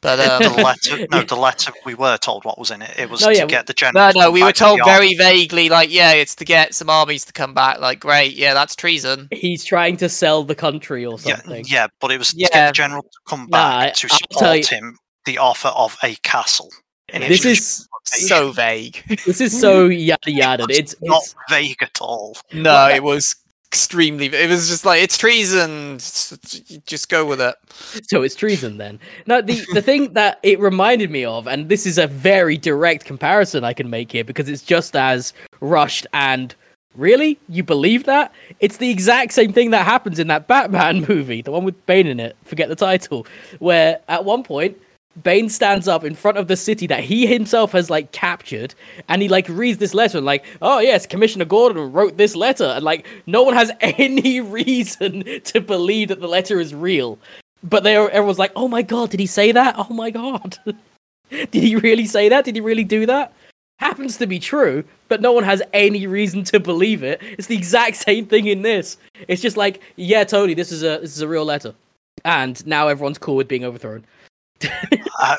But um, the letter, no, the letter we were told what was in it. It was no, to yeah. get the general. No, no, we were told very army. vaguely, like, yeah, it's to get some armies to come back. Like, great, yeah, that's treason. He's trying to sell the country or something. Yeah, yeah but it was yeah. to get the general to come back nah, to support you... him. The offer of a castle. And this is so vague. This is so yada yada. It it's not it's... vague at all. No, like, it was. Extremely, it was just like it's treason. Just go with it. So it's treason then. Now the the thing that it reminded me of, and this is a very direct comparison I can make here because it's just as rushed and really you believe that it's the exact same thing that happens in that Batman movie, the one with Bane in it. Forget the title. Where at one point Bane stands up in front of the city that he himself has, like, captured, and he, like, reads this letter and, like, oh, yes, Commissioner Gordon wrote this letter, and, like, no one has any reason to believe that the letter is real. But they are, everyone's like, oh, my God, did he say that? Oh, my God. Did he really say that? Did he really do that? Happens to be true, but no one has any reason to believe it. It's the exact same thing in this. It's just like, yeah, Tony, this is a this is a real letter. And now everyone's cool with being overthrown. uh,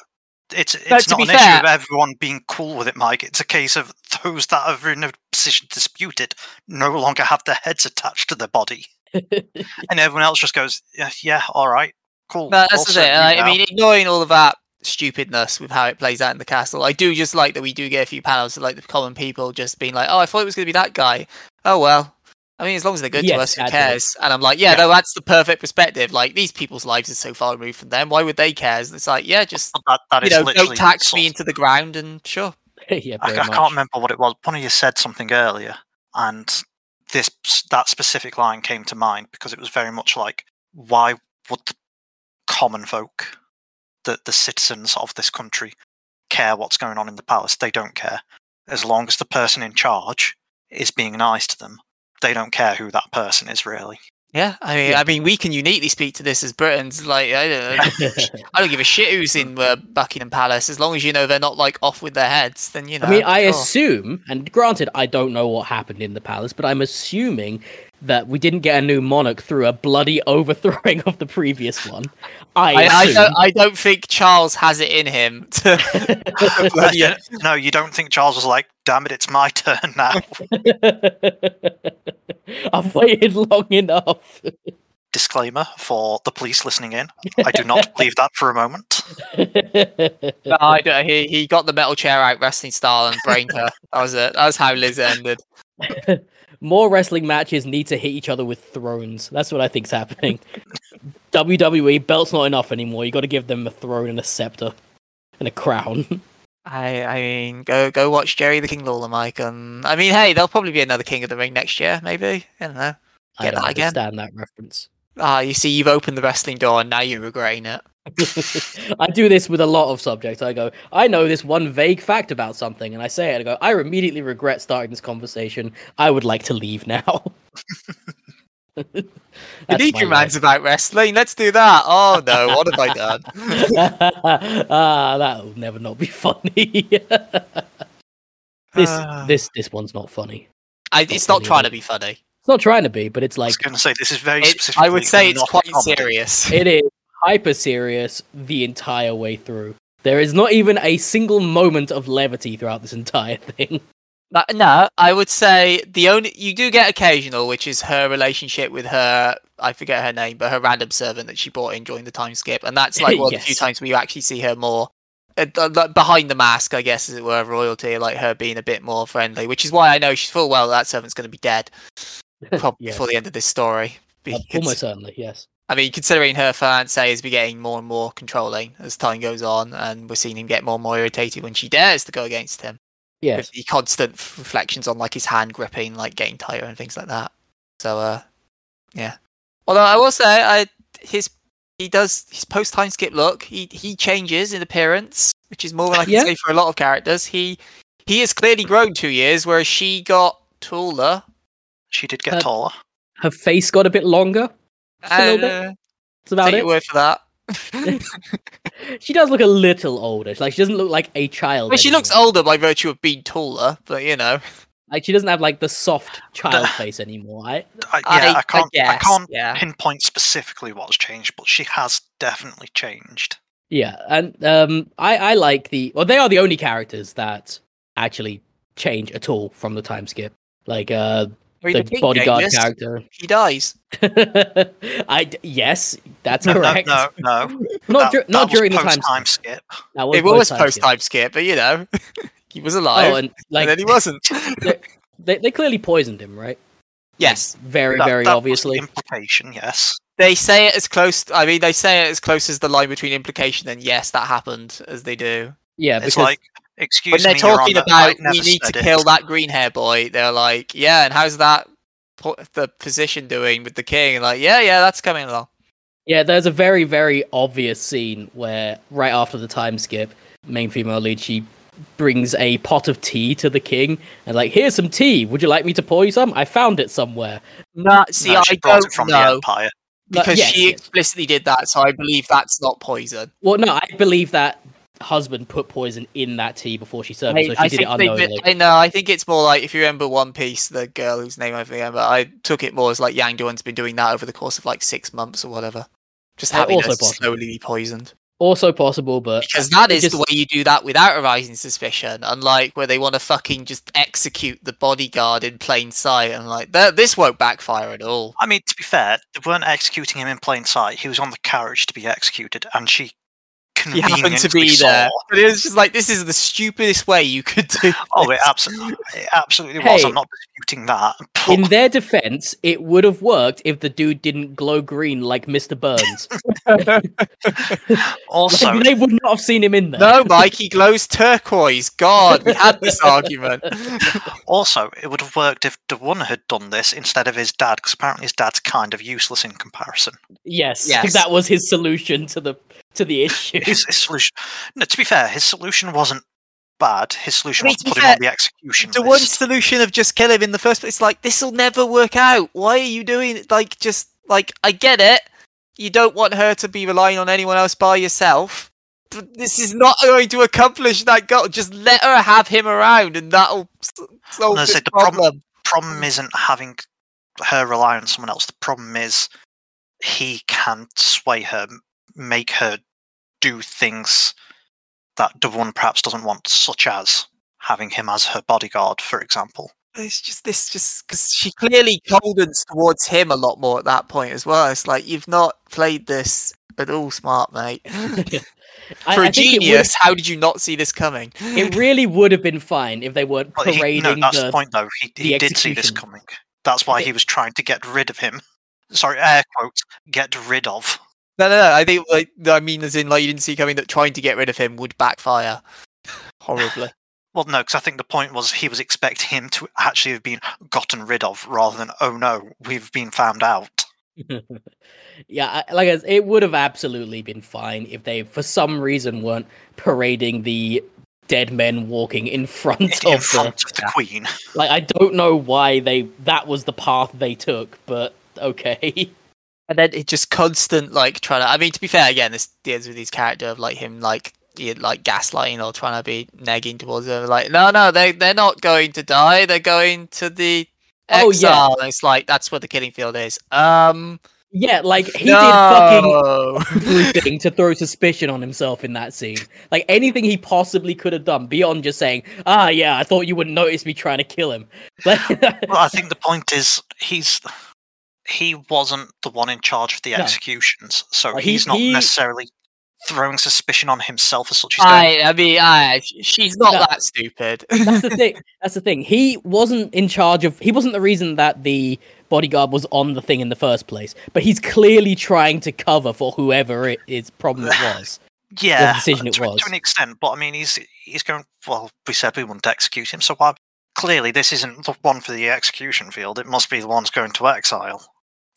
it's it's not an fair. issue of everyone being cool with it, Mike. It's a case of those that are in a position to dispute it no longer have their heads attached to their body, and everyone else just goes, "Yeah, yeah, all right, cool." No, that's it. I, I mean, ignoring all of that stupidness with how it plays out in the castle, I do just like that we do get a few panels of, like, the common people just being like, "Oh, I thought it was going to be that guy. Oh well." I mean, as long as they're good yes, to us, who cares? It. And I'm like, yeah, yeah, no, that's the perfect perspective. Like, these people's lives are so far removed from them. Why would they care? And it's like, yeah, just that, that you is know, don't tax me into the ground and sure. yeah, I, I can't remember what it was. One of you said something earlier, and this that specific line came to mind because it was very much like, why would the common folk, the, the citizens of this country, care what's going on in the palace? They don't care. As long as the person in charge is being nice to them, they don't care who that person is, really. Yeah, I mean, yeah. I mean, we can uniquely speak to this as Britons. Like, I don't, I don't give a shit who's in uh, Buckingham Palace, as long as you know they're not like off with their heads. Then you know. I mean, I oh. assume, and granted, I don't know what happened in the palace, but I'm assuming that we didn't get a new monarch through a bloody overthrowing of the previous one. I, I, I don't. I don't think Charles has it in him. To... bloody... No, you don't think Charles was like, damn it, it's my turn now. I've waited long enough. Disclaimer for the police listening in: I do not believe that for a moment. No, I don't. He he got the metal chair out, wrestling style, and brained her. That was it. That was how Liz ended. More wrestling matches need to hit each other with thrones. That's what I think's happening. W W E belt's not enough anymore. You got to give them a throne and a scepter and a crown. I, I mean, go go watch Jerry the King Lawler, Mike. And I mean, hey, there'll probably be another King of the Ring next year, maybe. I don't know. Get I don't that again. Understand that reference. Ah, you see, you've opened the wrestling door, and now you're regretting it. I do this with a lot of subjects. I go, I know this one vague fact about something, and I say it, and I go, I immediately regret starting this conversation. I would like to leave now. You need your minds about wrestling. Let's do that. Oh no, what have I done? Ah, that'll never not be funny. this, uh... this, this one's not funny. I, it's, it's not, not trying to be funny. It's not trying to be, but it's like I was going to say this is very specific. I would say it's quite serious. It is. Hyper serious the entire way through. There is not even a single moment of levity throughout this entire thing. No, I would say the only you do get occasional, which is her relationship with her, I forget her name, but her random servant that she brought in during the time skip, and that's like one yes. of the few times where you actually see her more uh, behind the mask, I guess, as it were, of royalty, like her being a bit more friendly, which is why I know she's full well that servant's going to be dead probably yeah. before the end of this story. Because... Almost certainly, yes. I mean, considering her fiancé has been getting more and more controlling as time goes on, and we're seeing him get more and more irritated when she dares to go against him. Yes. With the constant reflections on, like, his hand gripping, like, getting tighter and things like that. So, uh, yeah. Although I will say, I, his he does his post-time skip look, he he changes in appearance, which is more than I can yeah. say for a lot of characters. He he has clearly grown two years, whereas she got taller. She did get her, taller. Her face got a bit longer. And, uh, That's about take it. Your word for that. She does look a little older. Like she doesn't look like a child. I mean, she looks older by virtue of being taller, but you know, like she doesn't have like the soft child face anymore. I, I yeah, I, I can't, I, guess, I can't yeah. pinpoint specifically what's changed, but she has definitely changed. Yeah, and um, I, I like the. Well, they are the only characters that actually change at all from the time skip. Like, uh. The, the bodyguard dangerous. Character. He dies. I d- yes, that's no, correct. No, no, no. Not, that, dur- that not during the time, time skip. skip. Was it was post-time skip. skip, but you know, he was alive, oh, and, like, and then he wasn't. they, they, they clearly poisoned him, right? Yes, like, very, that, very that obviously. Was the implication, yes. They say it as close. I mean, they say it as close as the line between implication and yes, that happened, as they do. Yeah, it's because. Like, Excuse when they're me, talking about we need to it. kill that green hair boy, they're like, yeah, and how's that po- the position doing with the king? And like, yeah, yeah, that's coming along. Yeah, there's a very, very obvious scene where right after the time skip, main female lead, she brings a pot of tea to the king and like, here's some tea. Would you like me to pour you some? I found it somewhere. Nah, see, no, I don't it from know. The Empire. Because but, yes, she explicitly yes. did that, so I believe that's not poison. Well, no, I believe that husband put poison in that tea before she served it, so she I did it unknowingly. They, no, I think it's more like, if you remember One Piece, the girl whose name I remember, I took it more as like Yang Da Wen's been doing that over the course of like six months or whatever. Just uh, having her slowly be poisoned. Also possible, but... Because that is just... the way you do that without arousing suspicion, unlike where they want to fucking just execute the bodyguard in plain sight, and like, this won't backfire at all. I mean, to be fair, they weren't executing him in plain sight, he was on the carriage to be executed, and she convenient you happen to be saw. there. But it was just like, this is the stupidest way you could do this. Oh, it absolutely, it absolutely hey, was. I'm not disputing that. In their defense, it would have worked if the dude didn't glow green like Mister Burns. Also, like, they would not have seen him in there. No, Mike, he glows turquoise. God, we had this argument. Also, it would have worked if Da Wen had done this instead of his dad, because apparently his dad's kind of useless in comparison. Yes, yes. That was his solution to the to the issue. His, his solution. No, to be fair, his solution wasn't bad. His solution I mean, was to put fair, him on the execution list. The one solution of just kill him in the first place. Like, this will never work out. Why are you doing it? Like, just like I get it. You don't want her to be relying on anyone else by yourself. But this is not going to accomplish that goal. Just let her have him around, and that'll solve no, so the problem. problem. Problem isn't having her rely on someone else. The problem is he can sway her, make her do things that Da Wen perhaps doesn't want, such as having him as her bodyguard, for example. It's just this, just because she clearly coldens towards him a lot more at that point as well. It's like, you've not played this at all smart, mate. For I, a I genius, how did you not see this coming? It really would have been fine if they weren't well, parading he, no, that's the, the point, though. He, he did see this coming. That's why he was trying to get rid of him. Sorry, air quotes, get rid of. No, no, no. I think, like, I mean, as in, like, you didn't see coming that trying to get rid of him would backfire horribly. Well, no, because I think the point was he was expecting him to actually have been gotten rid of rather than, oh no, we've been found out. Yeah, like I said, it would have absolutely been fine if they, for some reason, weren't parading the dead men walking in front, in of, front the, of the queen. Like, I don't know why they that was the path they took, but okay. And then it just constant, like, trying to... I mean, to be fair, again, this deals with his character of, like, him, like, like gaslighting or trying to be nagging towards her. Like, no, no, they, they're not going to die. They're going to the exile. Oh, yeah. And it's like, that's where the killing field is. Um... Yeah, like, he no. did fucking everything to throw suspicion on himself in that scene. Like, anything he possibly could have done, beyond just saying, ah, yeah, I thought you wouldn't notice me trying to kill him. Well, I think the point is, he's... he wasn't the one in charge of the executions, no. so like, he's he, not he... necessarily throwing suspicion on himself as such. As I, I mean, I, she's not no, that stupid. That's the thing. That's the thing. He wasn't in charge of. He wasn't the reason that the bodyguard was on the thing in the first place. But he's clearly trying to cover for whoever it is. Problem it was. Yeah, the decision it to, was to an extent. But I mean, he's he's going. Well, we said we wanted to execute him, so why? Clearly, this isn't the one for the execution field. It must be the one's going to exile.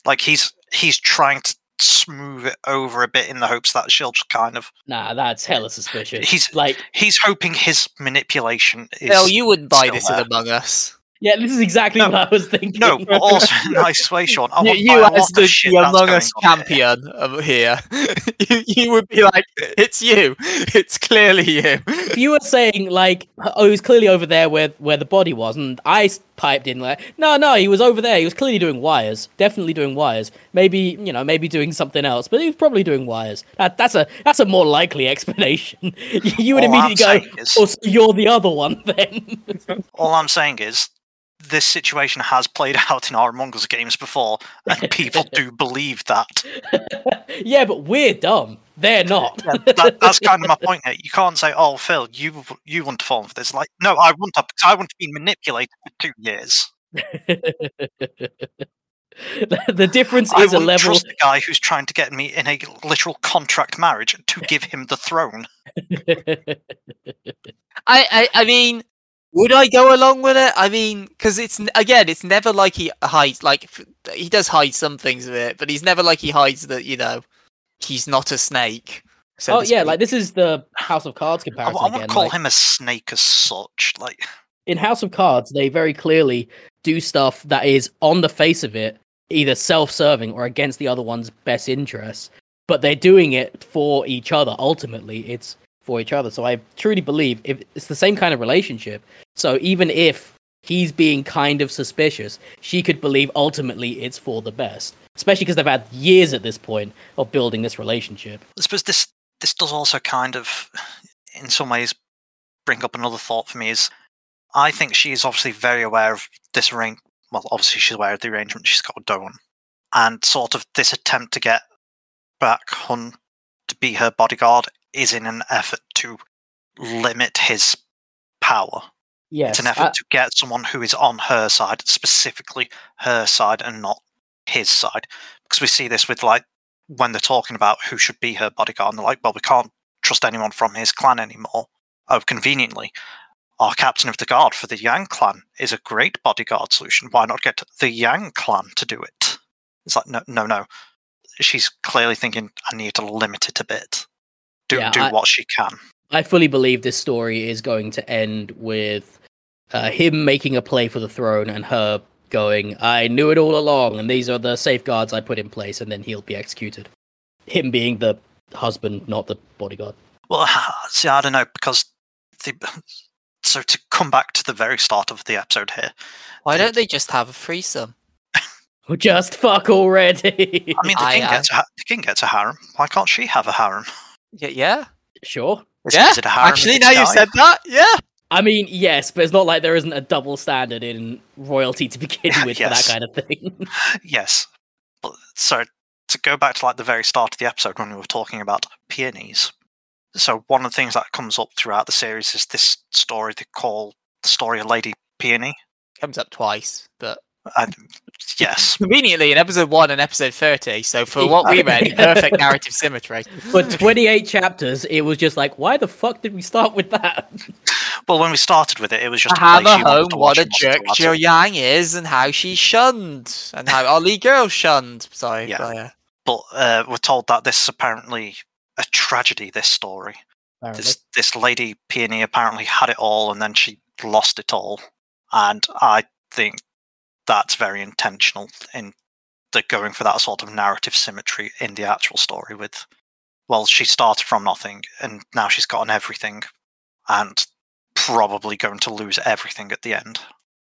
Like, he's he's trying to smooth it over a bit in the hopes that she'll just kind of... Nah, that's hella suspicious. He's like he's hoping his manipulation is... Well, you wouldn't buy this there. In Among Us. Yeah, this is exactly no, what I was thinking. No, but also in a nice way, Sean. I you you as the, the Among Us champion here, here. you, you would be like, it's you. It's clearly you. If you were saying, like, oh, he was clearly over there where, where the body was, and I piped in like, no, no, he was over there. He was clearly doing wires. Definitely doing wires. Maybe, you know, maybe doing something else, but he was probably doing wires. That, that's a that's a more likely explanation. You would all immediately I'm go, is, oh, so you're the other one then. All I'm saying is, this situation has played out in our Among Us games before, and people do believe that. Yeah, but we're dumb. They're not. Yeah, that, that's kind of my point here. You can't say, oh, Phil, you you wouldn't fall for this. Like, no, I wouldn't have, I wouldn't have been manipulated for two years. The difference is I a level... trust the guy who's trying to get me in a literal contract marriage to give him the throne. I, I, I mean... Would I go along with it? I mean, because it's, again, it's never like he hides, like, he does hide some things of it, but he's never like he hides that, you know, he's not a snake. So oh, yeah, like, this is the House of Cards comparison I, I wouldn't again, call like, him a snake as such, like... In House of Cards, they very clearly do stuff that is, on the face of it, either self-serving or against the other one's best interests, but they're doing it for each other, ultimately, it's... for each other. So I truly believe if it's the same kind of relationship. So even if he's being kind of suspicious, she could believe ultimately it's for the best, especially because they've had years at this point of building this relationship. I suppose this this does also kind of in some ways bring up another thought for me is I think she is obviously very aware of this arrangement. Well, obviously she's aware of the arrangement she's got with Da Wen and sort of this attempt to get back Hun to be her bodyguard is in an effort to limit his power. Yes, it's an effort I... to get someone who is on her side, specifically her side and not his side. Because we see this with, like, when they're talking about who should be her bodyguard, and they're like, well, we can't trust anyone from his clan anymore. Oh, conveniently, our captain of the guard for the Yang clan is a great bodyguard solution. Why not get the Yang clan to do it? It's like, no, no, no. She's clearly thinking, I need to limit it a bit. Do, yeah, do I, what she can. I fully believe this story is going to end with uh, him making a play for the throne and her going, I knew it all along, and these are the safeguards I put in place, and then he'll be executed. Him being the husband, not the bodyguard. Well, see, I don't know, because... The, so to come back to the very start of the episode here... Why don't they just have a threesome? Just fuck already. I mean, they, I, can get to ha- they can get to harem. Why can't she have a harem? Yeah, yeah. Sure. Is, yeah. Is it a harem? Actually, now you said that, yeah. I mean, yes, but it's not like there isn't a double standard in royalty to begin with yes. for that kind of thing. Yes. But, so to go back to like the very start of the episode when we were talking about peonies. So one of the things that comes up throughout the series is this story they call the story of Lady Peony. Comes up twice, but... Uh, yes. Conveniently in episode one and episode thirty, so for what we read, perfect narrative symmetry. For twenty-eight chapters, it was just like, why the fuck did we start with that? Well, when we started with it, it was just... I a have a home, what a jerk Jo Yang is, and how she's shunned, and how Ollie Girl's shunned. Sorry. Yeah. But, yeah. but uh, we're told that this is apparently a tragedy, this story. Apparently. This this Lady Peony apparently had it all, and then she lost it all. And I think... that's very intentional in the going for that sort of narrative symmetry in the actual story with, well, she started from nothing and now she's gotten everything and probably going to lose everything at the end.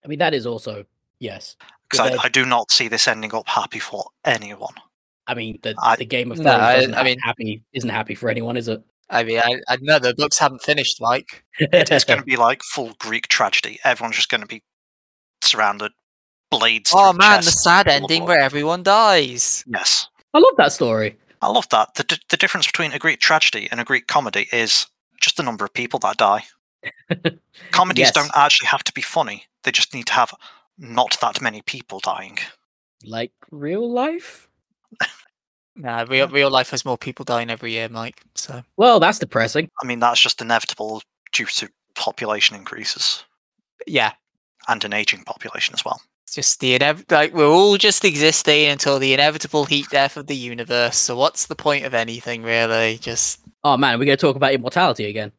I mean, that is also, yes. Because I, I do not see this ending up happy for anyone. I mean, the, I, the Game of Thrones no, isn't, I mean, happy, isn't happy for anyone, is it? I mean, I, I know the books haven't finished, Mike. It's going to be like full Greek tragedy. Everyone's just going to be surrounded blades. Oh man, chest, the sad ending where everyone dies. Yes. I love that story. I love that. The d- the difference between a Greek tragedy and a Greek comedy is just the number of people that die. Comedies yes. don't actually have to be funny. They just need to have not that many people dying. Like real life? Nah, real, real life has more people dying every year, Mike. So. Well, that's depressing. I mean, that's just inevitable due to population increases. Yeah. And an aging population as well. Just the inev- like we're all just existing until the inevitable heat death of the universe. So what's the point of anything, really? Just oh man, we're gonna talk about immortality again.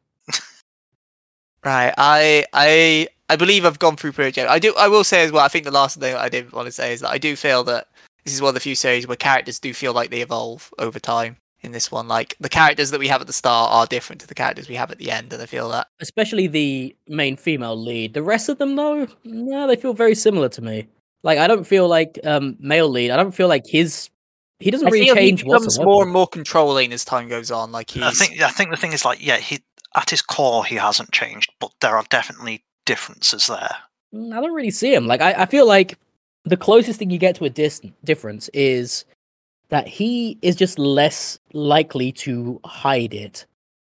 Right, I I I believe I've gone through Project. I do. I will say as well. I think the last thing I did want to say is that I do feel that this is one of the few series where characters do feel like they evolve over time. In this one, like the characters that we have at the start are different to the characters we have at the end, and I feel that. Especially the main female lead. The rest of them, though, no, they feel very similar to me. Like I don't feel like um, male lead. I don't feel like his. He doesn't I really change. He becomes whatsoever. more and more controlling as time goes on. Like he's... I think. I think the thing is, like, yeah, he at his core he hasn't changed, but there are definitely differences there. I don't really see him. Like I, I feel like the closest thing you get to a dis- difference is. That he is just less likely to hide it.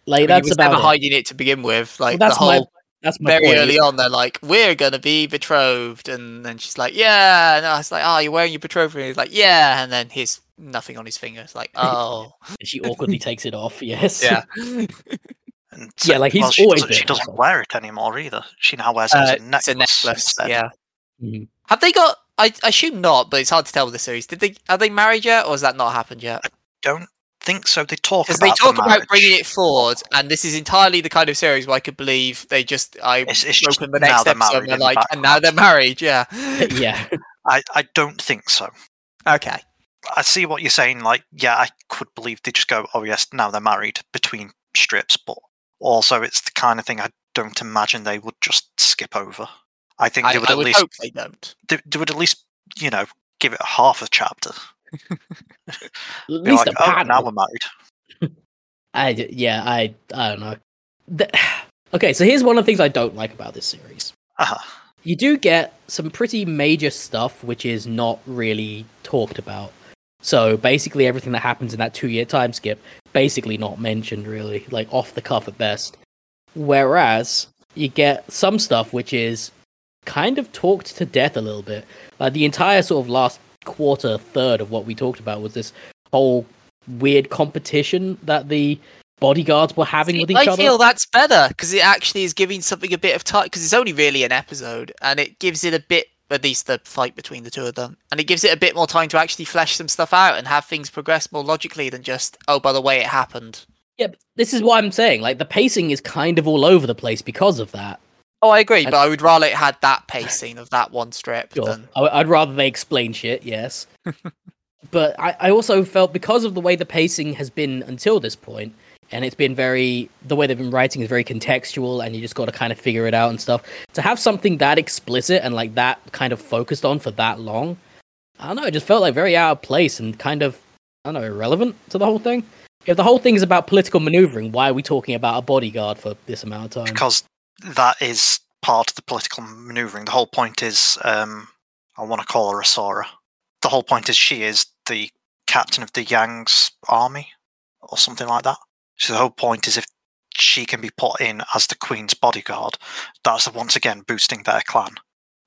Like I mean, that's he was about never it. hiding it to begin with. Like well, that's the whole, my, that's my very point. Early on, they're like, "We're gonna be betrothed," and then she's like, "Yeah," and I was like, "Oh, you're wearing your betrothed ring." He's like, "Yeah," and then he's nothing on his finger. It's like, "Oh," and she awkwardly takes it off. Yes. Yeah. And so, yeah, like he's well, she always. Doesn't, she doesn't wear it anymore either. She now wears uh, it as a necklace. It's a necklace. Yeah. Mm-hmm. Have they got? I assume not, but it's hard to tell with the series. Did they are they married yet, or has that not happened yet? I don't think so. They talk because they talk the about bringing it forward, and this is entirely the kind of series where I could believe they just I it's, it's just the next episode and they're like, the and now they're married. Yeah, yeah. I, I don't think so. Okay, I see what you're saying. Like, yeah, I could believe they just go, oh yes, now they're married between strips. But also, it's the kind of thing I don't imagine they would just skip over. I think they would I, I at would least hope they don't. They, they would at least, you know, give it half a chapter. at Be least like, a oh, now we're married. I yeah, I I don't know. The, okay, so here's one of the things I don't like about this series. Uh-huh. You do get some pretty major stuff which is not really talked about. So basically, everything that happens in that two-year time skip basically not mentioned, really, like off the cuff at best. Whereas you get some stuff which is kind of talked to death a little bit. Like the entire sort of last quarter, third of what we talked about was this whole weird competition that the bodyguards were having See, with each I other. I feel that's better because it actually is giving something a bit of time, because it's only really an episode, and it gives it a bit, at least the fight between the two of them, and it gives it a bit more time to actually flesh some stuff out and have things progress more logically than just, oh, by the way, it happened. Yeah, but this is what I'm saying. Like, the pacing is kind of all over the place because of that. Oh, I agree, and... but I would rather it had that pacing of that one strip. Sure. Than... I'd rather they explain shit, yes. But I, I also felt, because of the way the pacing has been until this point, and it's been very, the way they've been writing is very contextual, and you just got to kind of figure it out and stuff. To have something that explicit and like that kind of focused on for that long, I don't know, it just felt like very out of place and kind of, I don't know, irrelevant to the whole thing. If the whole thing is about political maneuvering, why are we talking about a bodyguard for this amount of time? Because that is part of the political maneuvering. The whole point is, um, I want to call her a Sora. The whole point is she is the captain of the Yang's army or something like that. So the whole point is if she can be put in as the Queen's bodyguard, that's once again boosting their clan.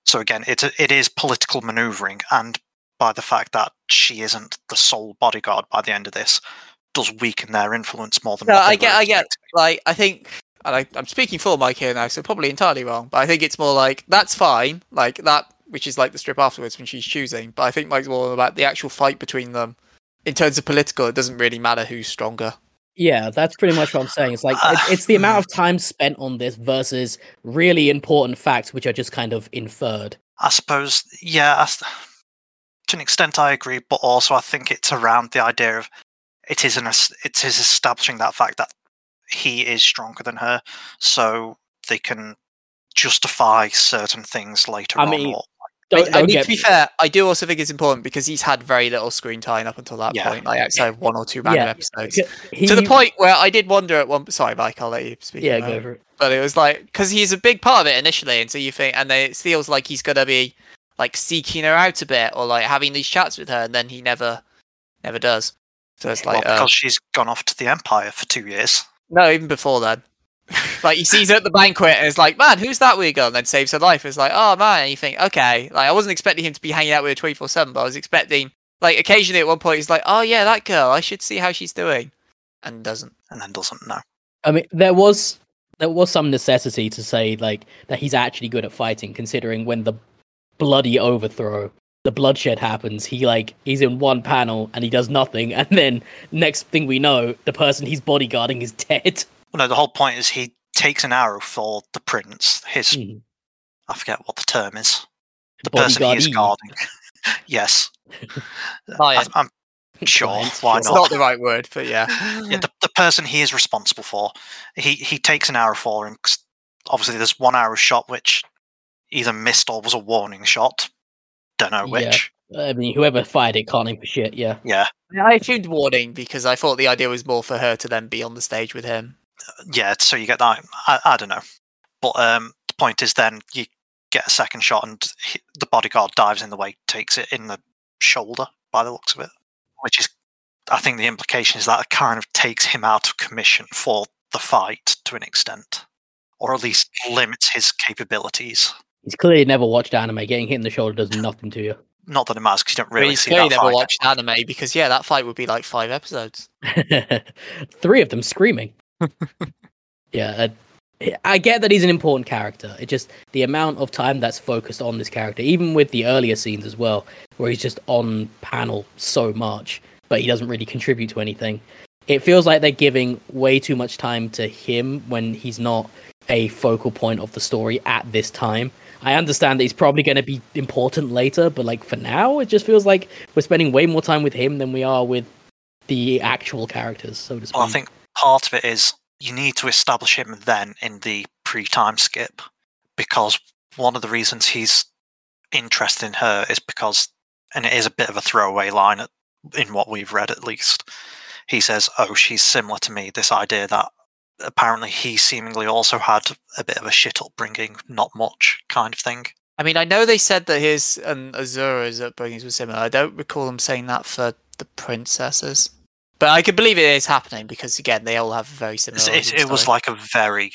So again, it, it is political manoeuvring, and by the fact that she isn't the sole bodyguard by the end of this, does weaken their influence more than no, what I get. I get. Like, I think, and I, I'm speaking for Mike here now, so probably entirely wrong, but I think it's more like, that's fine, like that, which is like the strip afterwards when she's choosing, but I think Mike's more about the actual fight between them. In terms of political, it doesn't really matter who's stronger. Yeah, that's pretty much what I'm saying. It's like, it's, it's the amount of time spent on this versus really important facts, which are just kind of inferred. I suppose, yeah, I, to an extent I agree, but also I think it's around the idea of it is, an, it is establishing that fact that he is stronger than her, so they can justify certain things later I on. Mean, Don't, don't I mean, to be me. fair, I do also think it's important because he's had very little screen time up until that yeah. point, like outside of one or two random yeah. episodes. He... To the point where I did wonder at one... Sorry, Mike, I'll let you speak. Yeah, go for it. But it was like... Because he's a big part of it initially, and so you think... And then it feels like he's going to be, like, seeking her out a bit or, like, having these chats with her, and then he never never does. So it's well, like... Because uh, she's gone off to the Empire for two years. No, even before then. Like, he sees her at the banquet and it's like, man, who's that weird girl? And then saves her life. It's like, oh man, and you think, okay, like I wasn't expecting him to be hanging out with her twenty-four seven, but I was expecting, like, occasionally at one point he's like, oh yeah, that girl, I should see how she's doing, and doesn't, and then doesn't know. I mean, there was there was some necessity to say, like, that he's actually good at fighting, considering when the bloody overthrow, the bloodshed happens, he like he's in one panel and he does nothing, and then next thing we know, the person he's bodyguarding is dead. Well, no, the whole point is he takes an arrow for the prince, his... Mm. I forget what the term is. The Body person guarding. He is guarding. Yes. I, I'm sure, why not? It's not the right word, but yeah. Yeah, the, the person he is responsible for, he, he takes an arrow for him. Cause obviously, there's one arrow shot which either missed or was a warning shot. Don't know which. Yeah. I mean, whoever fired it can't aim for shit, yeah. Yeah. I assumed warning because I thought the idea was more for her to then be on the stage with him. Yeah, so you get that. I, I don't know. But um, the point is then you get a second shot and he, the bodyguard dives in the way, takes it in the shoulder by the looks of it, which is, I think the implication is that it kind of takes him out of commission for the fight to an extent, or at least limits his capabilities. He's clearly never watched anime. Getting hit in the shoulder does nothing to you. Not that it matters, because you don't really well, see that never fight. Watched anime, because yeah, that fight would be like five episodes. Three of them screaming. Yeah, I, I get that he's an important character. It's just the amount of time that's focused on this character, even with the earlier scenes as well, where he's just on panel so much, but he doesn't really contribute to anything. It feels like they're giving way too much time to him when he's not a focal point of the story at this time. I understand that he's probably going to be important later, but like for now, it just feels like we're spending way more time with him than we are with the actual characters, so to speak. Well, I think part of it is you need to establish him then in the pre-time skip, because one of the reasons he's interested in her is because, and it is a bit of a throwaway line at, in what we've read at least, he says, oh, she's similar to me, this idea that apparently he seemingly also had a bit of a shit upbringing, not much kind of thing. I mean, I know they said that his and Azura's upbringings were similar. I don't recall them saying that for the princesses. But I can believe it is happening because, again, they all have a very similar... It, it was like a very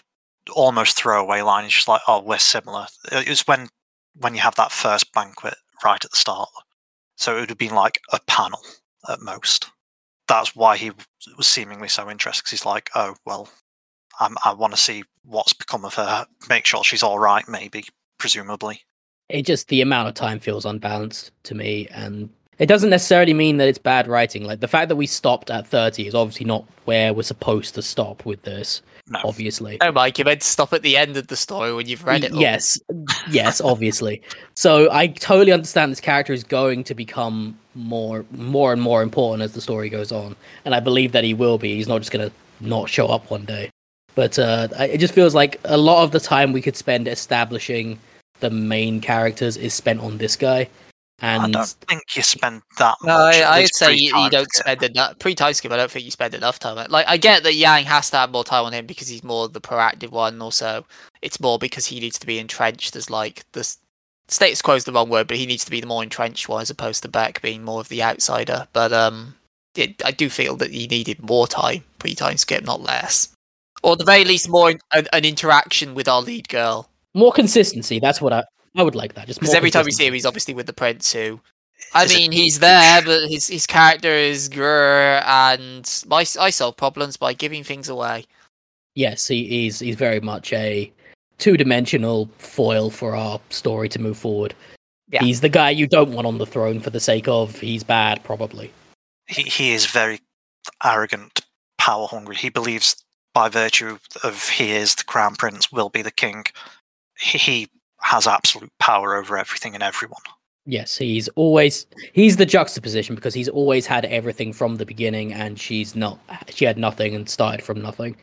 almost throwaway line. It's just like, oh, we're similar. It was when, when you have that first banquet right at the start. So it would have been like a panel at most. That's why he was seemingly so interested, because he's like, oh, well, I'm, I want to see what's become of her. Make sure she's all right, maybe, presumably. It just, the amount of time feels unbalanced to me, and... It doesn't necessarily mean that it's bad writing. Like, the fact that we stopped at thirty is obviously not where we're supposed to stop with this, no. obviously. Oh, Mike, you meant to stop at the end of the story when you've read it all. Yes, yes, obviously. So I totally understand this character is going to become more more and more important as the story goes on. And I believe that he will be. He's not just going to not show up one day. But uh, it just feels like a lot of the time we could spend establishing the main characters is spent on this guy. And I don't think you spend that much. No, I, I'd say you, you don't spend enough pre-time skip. I don't think you spend enough time. Like, I get that Yang has to have more time on him because he's more the proactive one, and also it's more because he needs to be entrenched as like the status quo is the wrong word, but he needs to be the more entrenched one as opposed to Beck being more of the outsider. But um, it, I do feel that he needed more time pre-time skip, not less, or at the very least more in, an, an interaction with our lead girl, more consistency. That's what I. I would like that. Because every time we see him, he's obviously with the prince who... I mean, he's there, but his his character is grr, and my, I solve problems by giving things away. Yes, he is. He's very much a two-dimensional foil for our story to move forward. Yeah. He's the guy you don't want on the throne for the sake of he's bad, probably. He, he is very arrogant, power-hungry. He believes by virtue of he is the crown prince, will be the king. He... he has absolute power over everything and everyone. Yes, he's always... He's the juxtaposition because he's always had everything from the beginning and she's not... She had nothing and started from nothing.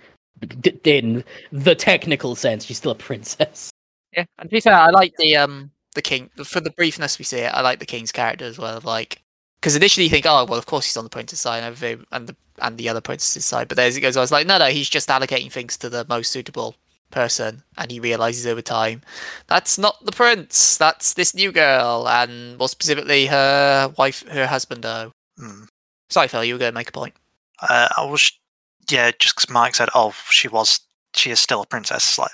D- in the technical sense, she's still a princess. Yeah, and to be fair, I like the um the king... For the briefness we see it, I like the king's character as well. Like, because initially you think, oh, well, of course he's on the prince's side and, and, the, and the other princess's side. But as it goes, I was like, no, no, he's just allocating things to the most suitable person, and he realizes over time that's not the prince, that's this new girl, and more specifically her wife, her husband. Oh, mm. Sorry, Phil, you were going to make a point. Uh, I was, yeah, just because Mike said, "Oh, she was, she is still a princess." Like,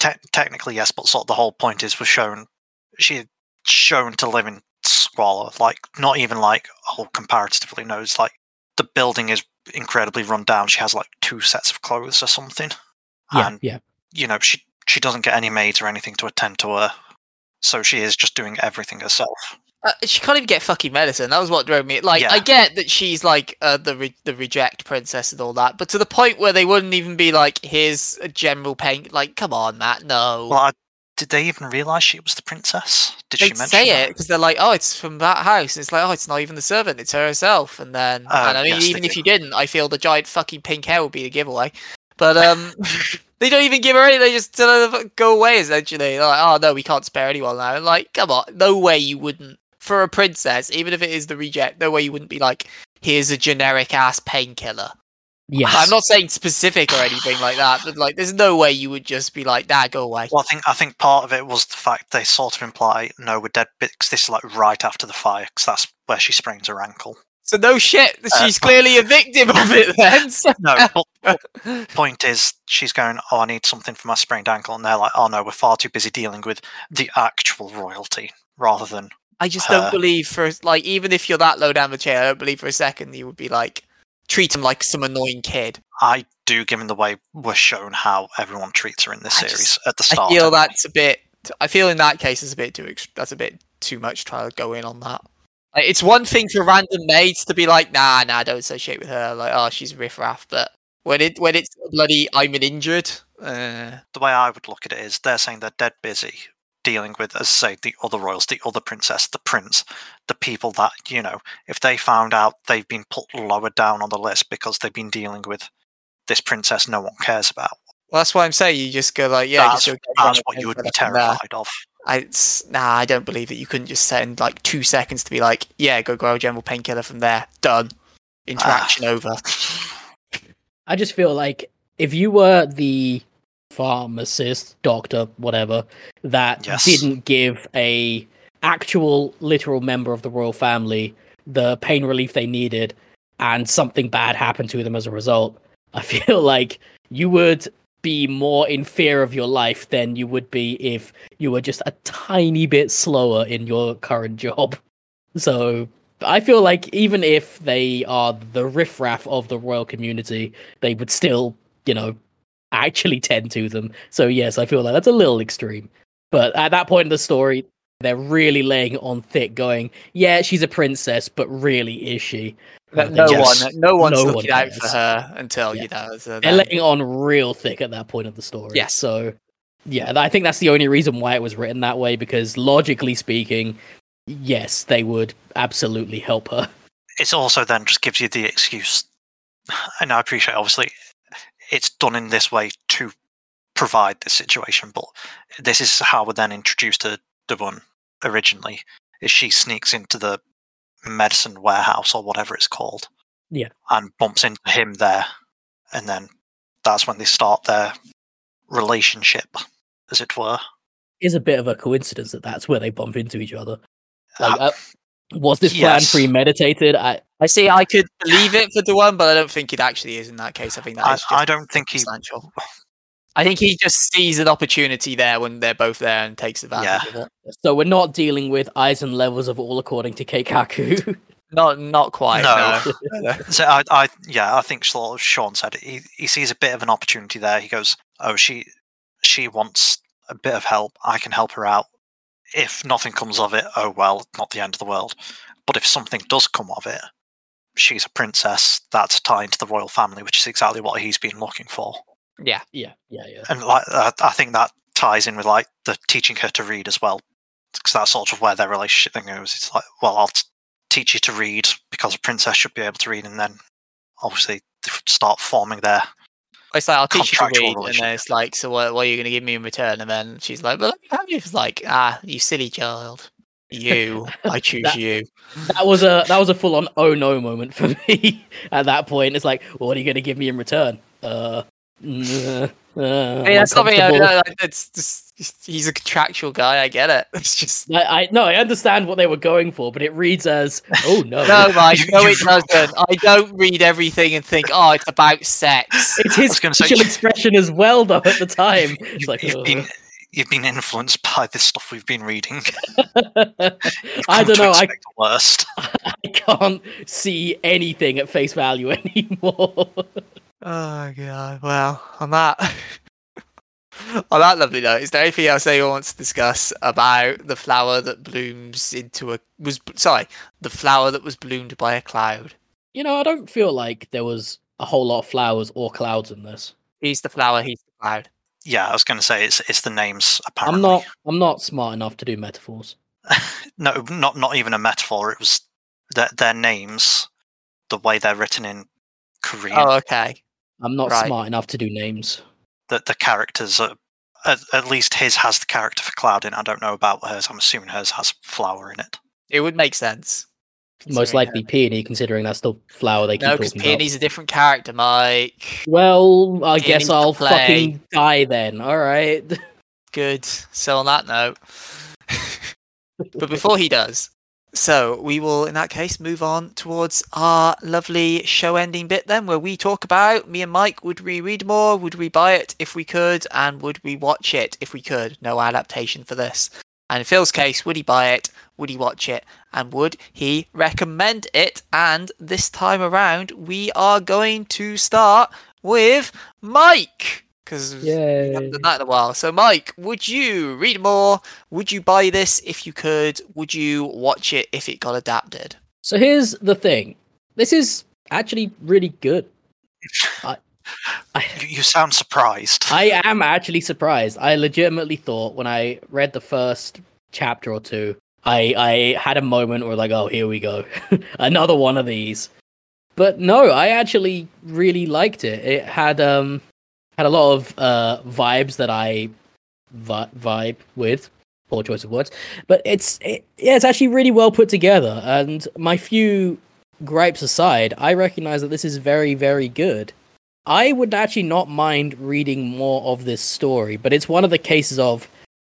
te- technically, yes, but sort of the whole point is was shown she had shown to live in squalor. Like, not even like oh, comparatively. No, it's like the building is incredibly run down. She has like two sets of clothes or something. Yeah, and, yeah. you know, she she doesn't get any maids or anything to attend to her. So she is just doing everything herself. Uh, she can't even get fucking medicine. That was what drove me. Like, yeah. I get that she's like uh, the re- the reject princess and all that, but to the point where they wouldn't even be like, here's a general pain. Like, come on, Matt, no. Well, I, did they even realise she was the princess? Did They'd she mention say it? Because they're like, oh, it's from that house. And it's like, oh, it's not even the servant, it's her herself. And then, uh, and I mean, yes, even if do. you didn't, I feel the giant fucking pink hair would be the giveaway. But um, they don't even give her any. They just tell her to go away, essentially. They're like, oh, no, we can't spare anyone now. Like, come on. No way you wouldn't. For a princess, even if it is the reject, no way you wouldn't be like, here's a generic-ass painkiller. Yes. I'm not saying specific or anything like that, but, like, there's no way you would just be like, nah, go away. Well, I think I think part of it was the fact they sort of imply, no, we're dead, because this is, like, right after the fire, because that's where she sprains her ankle. So no shit, she's uh, clearly a victim of it then. No, but, but point is, she's going, oh, I need something for my sprained ankle, and they're like, oh no, we're far too busy dealing with the actual royalty, rather than I just her. don't believe for, like, even if you're that low down the chair, I don't believe for a second you would be like, treat him like some annoying kid. I do, given the way we're shown how everyone treats her in this I series just, at the start. I feel that's I? a bit, I feel in that case it's a bit too, that's a bit too much trying to go in on that. It's one thing for random maids to be like, nah, nah, don't associate with her. Like, oh, she's riffraff. But when it when it's bloody, I'm an injured. Uh... The way I would look at it is they're saying they're dead busy dealing with, as I say, the other royals, the other princess, the prince, the people that, you know, if they found out they've been put lower down on the list because they've been dealing with this princess no one cares about. Well, that's why I'm saying you just go like, yeah. That's, that's what you would be terrified of. I, it's, nah, I don't believe that you couldn't just send like two seconds to be like, yeah, go grow a general painkiller from there. Done. Interaction uh, over. I just feel like if you were the pharmacist, doctor, whatever, that yes. didn't give a actual literal member of the royal family the pain relief they needed, and something bad happened to them as a result, I feel like you would be more in fear of your life than you would be if you were just a tiny bit slower in your current job. So I feel like even if they are the riffraff of the royal community, they would still, you know, actually tend to them. So yes, I feel like that's a little extreme. But at that point in the story, they're really laying on thick, going, yeah, she's a princess, but really is she? That no just, one, no one's no looking one out for her until, yeah. you know. So they're laying on real thick at that point of the story. Yeah. So, yeah, I think that's the only reason why it was written that way, because logically speaking, yes, they would absolutely help her. It's also then just gives you the excuse, and I appreciate, obviously, it's done in this way to provide the situation, but this is how we're then introduced to the one originally, is she sneaks into the medicine warehouse or whatever it's called, yeah, and bumps into him there, and then that's when they start their relationship, as it were. It's a bit of a coincidence that that's where they bump into each other. Like, uh, uh, was this yes. plan premeditated? I, I see. I could believe it for the one, but I don't think it actually is in that case. I think that I, is just I don't think he. I think he just sees an opportunity there when they're both there and takes advantage yeah. of it. So we're not dealing with eyes and levels of all according to Keikaku. not, not quite. No. no. so I, I, yeah, I think sort of Sean said it. He, he sees a bit of an opportunity there. He goes, "Oh, she, she wants a bit of help. I can help her out. If nothing comes of it, oh well, it's not the end of the world. But if something does come of it, she's a princess. That's tied to the royal family, which is exactly what he's been looking for." Yeah, yeah, yeah, yeah. And like, uh, I think that ties in with like the teaching her to read as well, because that's sort of where their relationship thing goes. It's like, well, I'll t- teach you to read because a princess should be able to read, and then obviously they start forming their. It's like, I'll teach you to read, and then it's like, so what, what are you going to give me in return? And then she's like, well, it's like, ah, you silly child, you, I choose that, you. That was a that was a full on oh no moment for me at that point. It's like, well, what are you going to give me in return? Uh. Uh, uh, I mean, that's not me. I mean, I, it's just, he's a contractual guy. I get it. It's just I, I no, I understand what they were going for, but it reads as oh no, no, Mike, no, it doesn't. I don't read everything and think, oh, it's about sex. It's his facial expression as well, though. At the time, it's like you've, oh. been, you've been influenced by this stuff we've been reading. I don't know. I, worst. I can't see anything at face value anymore. Oh god! Well, on that, on that lovely note, is there anything else anyone wants to discuss about the flower that blooms into a was sorry, the flower that was bloomed by a cloud? You know, I don't feel like there was a whole lot of flowers or clouds in this. He's the flower. He's the cloud. Yeah, I was going to say it's it's the names. Apparently, I'm not. I'm not smart enough to do metaphors. no, not not even a metaphor. It was their their names, the way they're written in Korean. Oh, okay. I'm not right. smart enough to do names. The, the characters, are, at, at least his has the character for cloud in. I don't know about hers. I'm assuming hers has flower in it. It would make sense. Most likely her. Peony, considering that's the flower they keep no, talking about. No, because Peony's a different character, Mike. Well, I Peony's guess I'll fucking die then. All right. Good. So on that note. But before he does. So we will, in that case, move on towards our lovely show-ending bit then, where we talk about, me and Mike, would we read more, would we buy it if we could, and would we watch it if we could? No adaptation for this. And in Phil's case, would he buy it, would he watch it, and would he recommend it? And this time around, we are going to start with Mike! Because we haven't done that in a while. So, Mike, would you read more? Would you buy this if you could? Would you watch it if it got adapted? So here's the thing. This is actually really good. I, I, you sound surprised. I am actually surprised. I legitimately thought when I read the first chapter or two, I, I had a moment where like, oh, here we go. Another one of these. But no, I actually really liked it. It had... um. Had a lot of uh, vibes that I vi- vibe with, poor choice of words, but it's it, yeah, it's actually really well put together. And my few gripes aside, I recognise that this is very, very good. I would actually not mind reading more of this story, but it's one of the cases of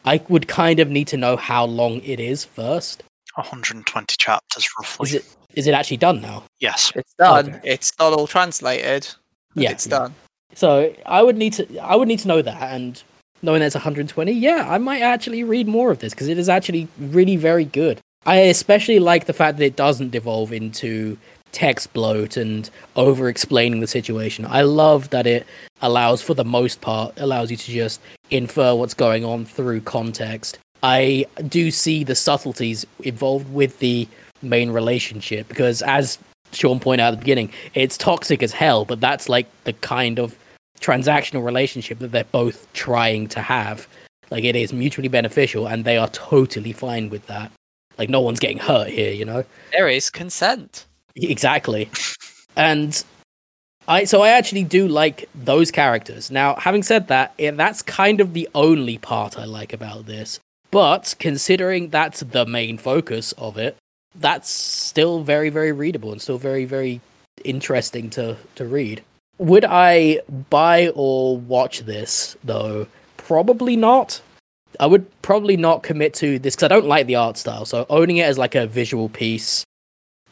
I would kind of need to know how long it is first. one hundred twenty chapters roughly. Is it, is it actually done now? Yes. It's done. Okay. It's not all translated. But yeah. It's done. So I would need to I would need to know that, and knowing that's one hundred twenty, yeah, I might actually read more of this because it is actually really very good. I especially like the fact that it doesn't devolve into text bloat and over-explaining the situation. I love that it allows, for the most part, allows you to just infer what's going on through context. I do see the subtleties involved with the main relationship because, as Sean pointed out at the beginning, it's toxic as hell, but that's like the kind of transactional relationship that they're both trying to have. Like, it is mutually beneficial, and they are totally fine with that. Like, no one's getting hurt here, you know? There is consent. Exactly. And I so I actually do like those characters. Now, having said that, yeah, that's kind of the only part I like about this. But considering that's the main focus of it, that's still very, very readable and still very, very interesting to, to read. Would I buy or watch this, though? Probably not. I would probably not commit to this because I don't like the art style. So owning it as like a visual piece,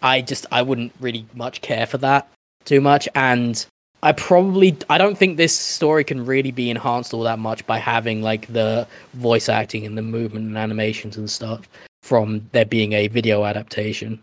I just, I wouldn't really much care for that too much. And I probably, I don't think this story can really be enhanced all that much by having like the voice acting and the movement and animations and stuff from there being a video adaptation.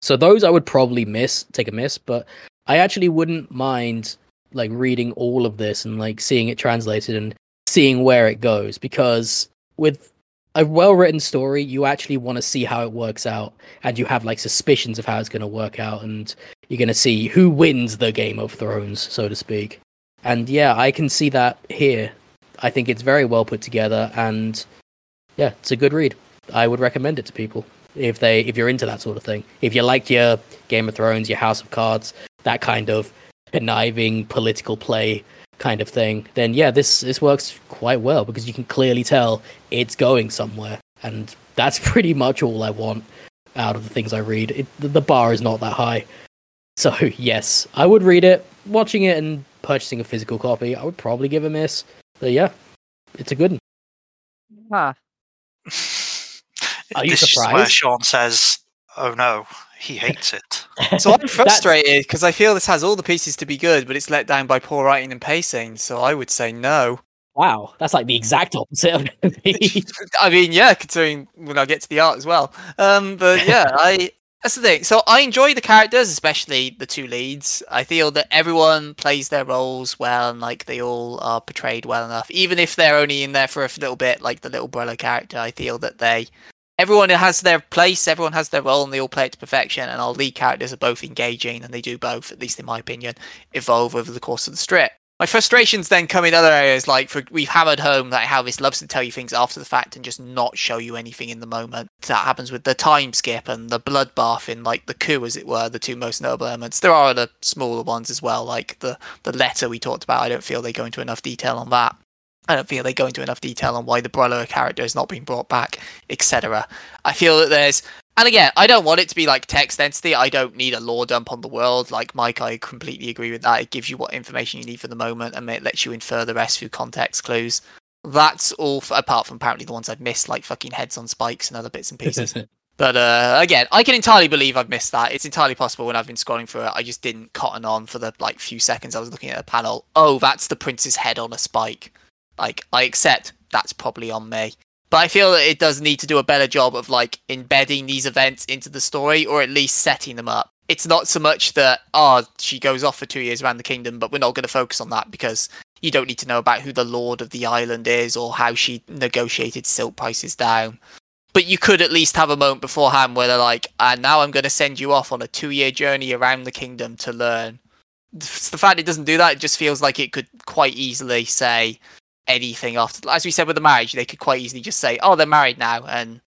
So those I would probably miss, take a miss, but I actually wouldn't mind like reading all of this and like seeing it translated and seeing where it goes, because with a well-written story, you actually want to see how it works out, and you have like suspicions of how it's going to work out, and you're going to see who wins the Game of Thrones, so to speak. And yeah, I can see that here. I think it's very well put together, and yeah, it's a good read. I would recommend it to people if they if you're into that sort of thing. If you like your Game of Thrones, your House of Cards, that kind of conniving political play kind of thing, then yeah, this this works quite well, because you can clearly tell it's going somewhere, and that's pretty much all I want out of the things I read. It, the bar is not that high. So yes, I would read it. Watching it and purchasing a physical copy, I would probably give a miss, but yeah, it's a good one. Huh. Are you this surprised? Is where Sean says, oh no, he hates it. So I'm frustrated because I feel this has all the pieces to be good, but it's let down by poor writing and pacing. So I would say no. Wow, that's like the exact opposite of me. I mean, yeah, considering when I get to the art as well. Um, but yeah, I that's the thing. So I enjoy the characters, especially the two leads. I feel that everyone plays their roles well, and like they all are portrayed well enough, even if they're only in there for a little bit. Like the little brother character, I feel that they. Everyone has their place, everyone has their role, and they all play it to perfection, and our lead characters are both engaging, and they do both, at least in my opinion, evolve over the course of the strip. My frustrations then come in other areas, like for, we've hammered home that how this loves to tell you things after the fact and just not show you anything in the moment. That happens with the time skip and the bloodbath in like the coup, as it were, the two most notable elements. There are other smaller ones as well, like the, the letter we talked about. I don't feel they go into enough detail on that. I don't feel they go into enough detail on why the Brello character is not being brought back, et cetera. I feel that there's... And again, I don't want it to be like text density. I don't need a lore dump on the world. Like, Mike, I completely agree with that. It gives you what information you need for the moment, and it lets you infer the rest through context clues. That's all, for, apart from apparently the ones I've missed, like fucking heads on spikes and other bits and pieces. But uh, again, I can entirely believe I've missed that. It's entirely possible when I've been scrolling through it. I just didn't cotton on for the like few seconds I was looking at the panel. Oh, that's the prince's head on a spike. Like, I accept that's probably on me. But I feel that it does need to do a better job of, like, embedding these events into the story, or at least setting them up. It's not so much that, oh, she goes off for two years around the kingdom, but we're not going to focus on that because you don't need to know about who the lord of the island is or how she negotiated silk prices down. But you could at least have a moment beforehand where they're like, and now I'm going to send you off on a two-year journey around the kingdom to learn. The fact it doesn't do that, it just feels like it could quite easily say... anything after, as we said with the marriage, they could quite easily just say, oh, they're married now, and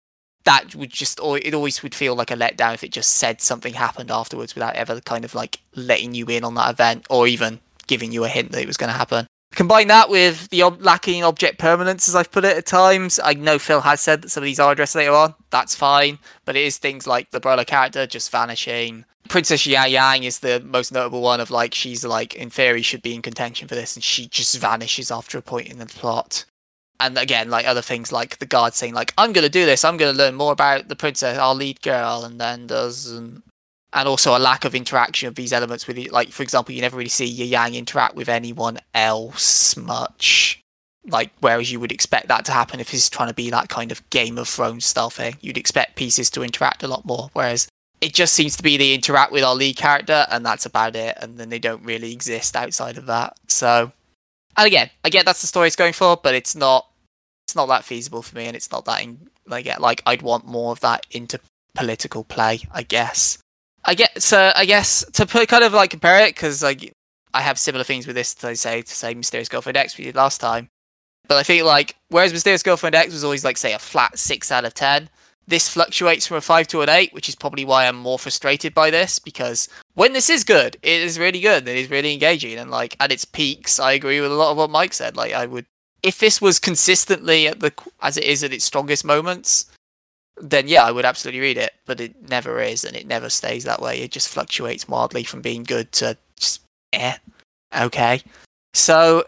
that would just, it always would feel like a letdown if it just said something happened afterwards without ever kind of like letting you in on that event or even giving you a hint that it was going to happen. Combine that with the ob- lacking object permanence, as I've put it at times. I know Phil has said that some of these are addressed later on, that's fine, but it is things like the Brella character just vanishing. Princess Xia Yang is the most notable one of like, she's like, in theory, should be in contention for this, and she just vanishes after a point in the plot. And again, like other things like the guard saying, like, I'm going to do this. I'm going to learn more about the princess, our lead girl, and then doesn't. And also a lack of interaction of these elements with, like, for example, you never really see Yang interact with anyone else much. Like, whereas you would expect that to happen if he's trying to be that kind of Game of Thrones style thing. You'd expect pieces to interact a lot more, whereas it just seems to be they interact with our lead character, and that's about it, and then they don't really exist outside of that. So, and again, I get that's the story it's going for, but it's not it's not that feasible for me, and it's not that, in, like, like, I'd want more of that inter-political play, I guess. I get, so I guess, to put, kind of, like, compare it, because, like, I have similar things with this, to say, to say Mysterious Girlfriend X we did last time. But I think, like, whereas Mysterious Girlfriend X was always, like, say, a flat six out of ten, this fluctuates from a five to an eight, which is probably why I'm more frustrated by this, because when this is good, it is really good, it is really engaging, and, like, at its peaks, I agree with a lot of what Mike said. Like, I would, if this was consistently at the as it is at its strongest moments, then, yeah, I would absolutely read it, but it never is, and it never stays that way. It just fluctuates wildly from being good to just, eh, okay. So...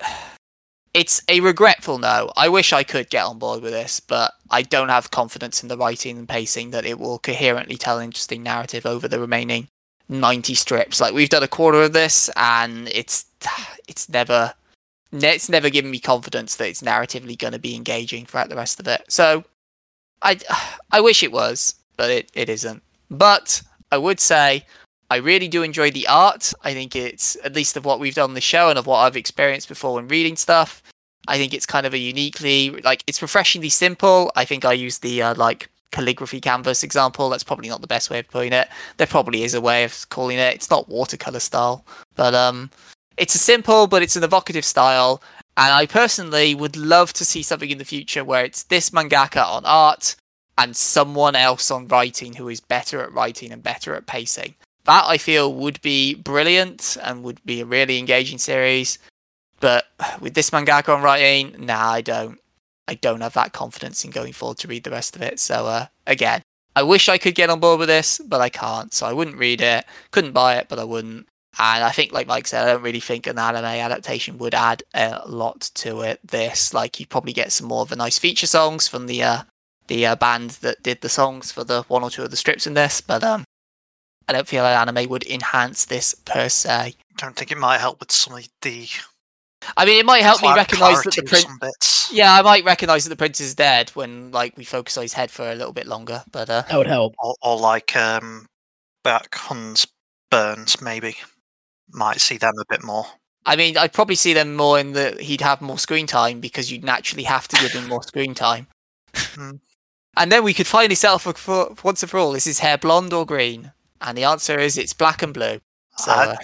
it's a regretful no. I wish I could get on board with this, but I don't have confidence in the writing and pacing that it will coherently tell an interesting narrative over the remaining ninety strips. Like, we've done a quarter of this, and it's it's never it's never given me confidence that it's narratively going to be engaging throughout the rest of it. So, I, I wish it was, but it, it isn't. But I would say... I really do enjoy the art. I think it's, at least of what we've done on the show and of what I've experienced before when reading stuff, I think it's kind of a uniquely, like, it's refreshingly simple. I think I used the, uh, like, calligraphy canvas example. That's probably not the best way of putting it. There probably is a way of calling it. It's not watercolor style, but um, it's a simple, but it's an evocative style. And I personally would love to see something in the future where it's this mangaka on art and someone else on writing who is better at writing and better at pacing. That, I feel, would be brilliant and would be a really engaging series. But with this mangaka I'm writing, nah, I don't. I don't have that confidence in going forward to read the rest of it. So, uh, again, I wish I could get on board with this, but I can't. So I wouldn't read it. Couldn't buy it, but I wouldn't. And I think, like Mike said, I don't really think an anime adaptation would add a lot to it. This, like, you'd probably get some more of the nice feature songs from the, uh, the uh, band that did the songs for the one or two of the strips in this. But, um... I don't feel like anime would enhance this per se. Don't think it might help with some of the. I mean, it might help me recognise that the prince. Yeah, I might recognise that the prince is dead when, like, we focus on his head for a little bit longer. But uh... that would help. Or, or like, um, back Huns Burns maybe might see them a bit more. I mean, I'd probably see them more in that he'd have more screen time because you'd naturally have to give him more screen time. Mm. And then we could finally settle for, for once and for all: is his hair blonde or green? And the answer is it's black and blue. So, uh,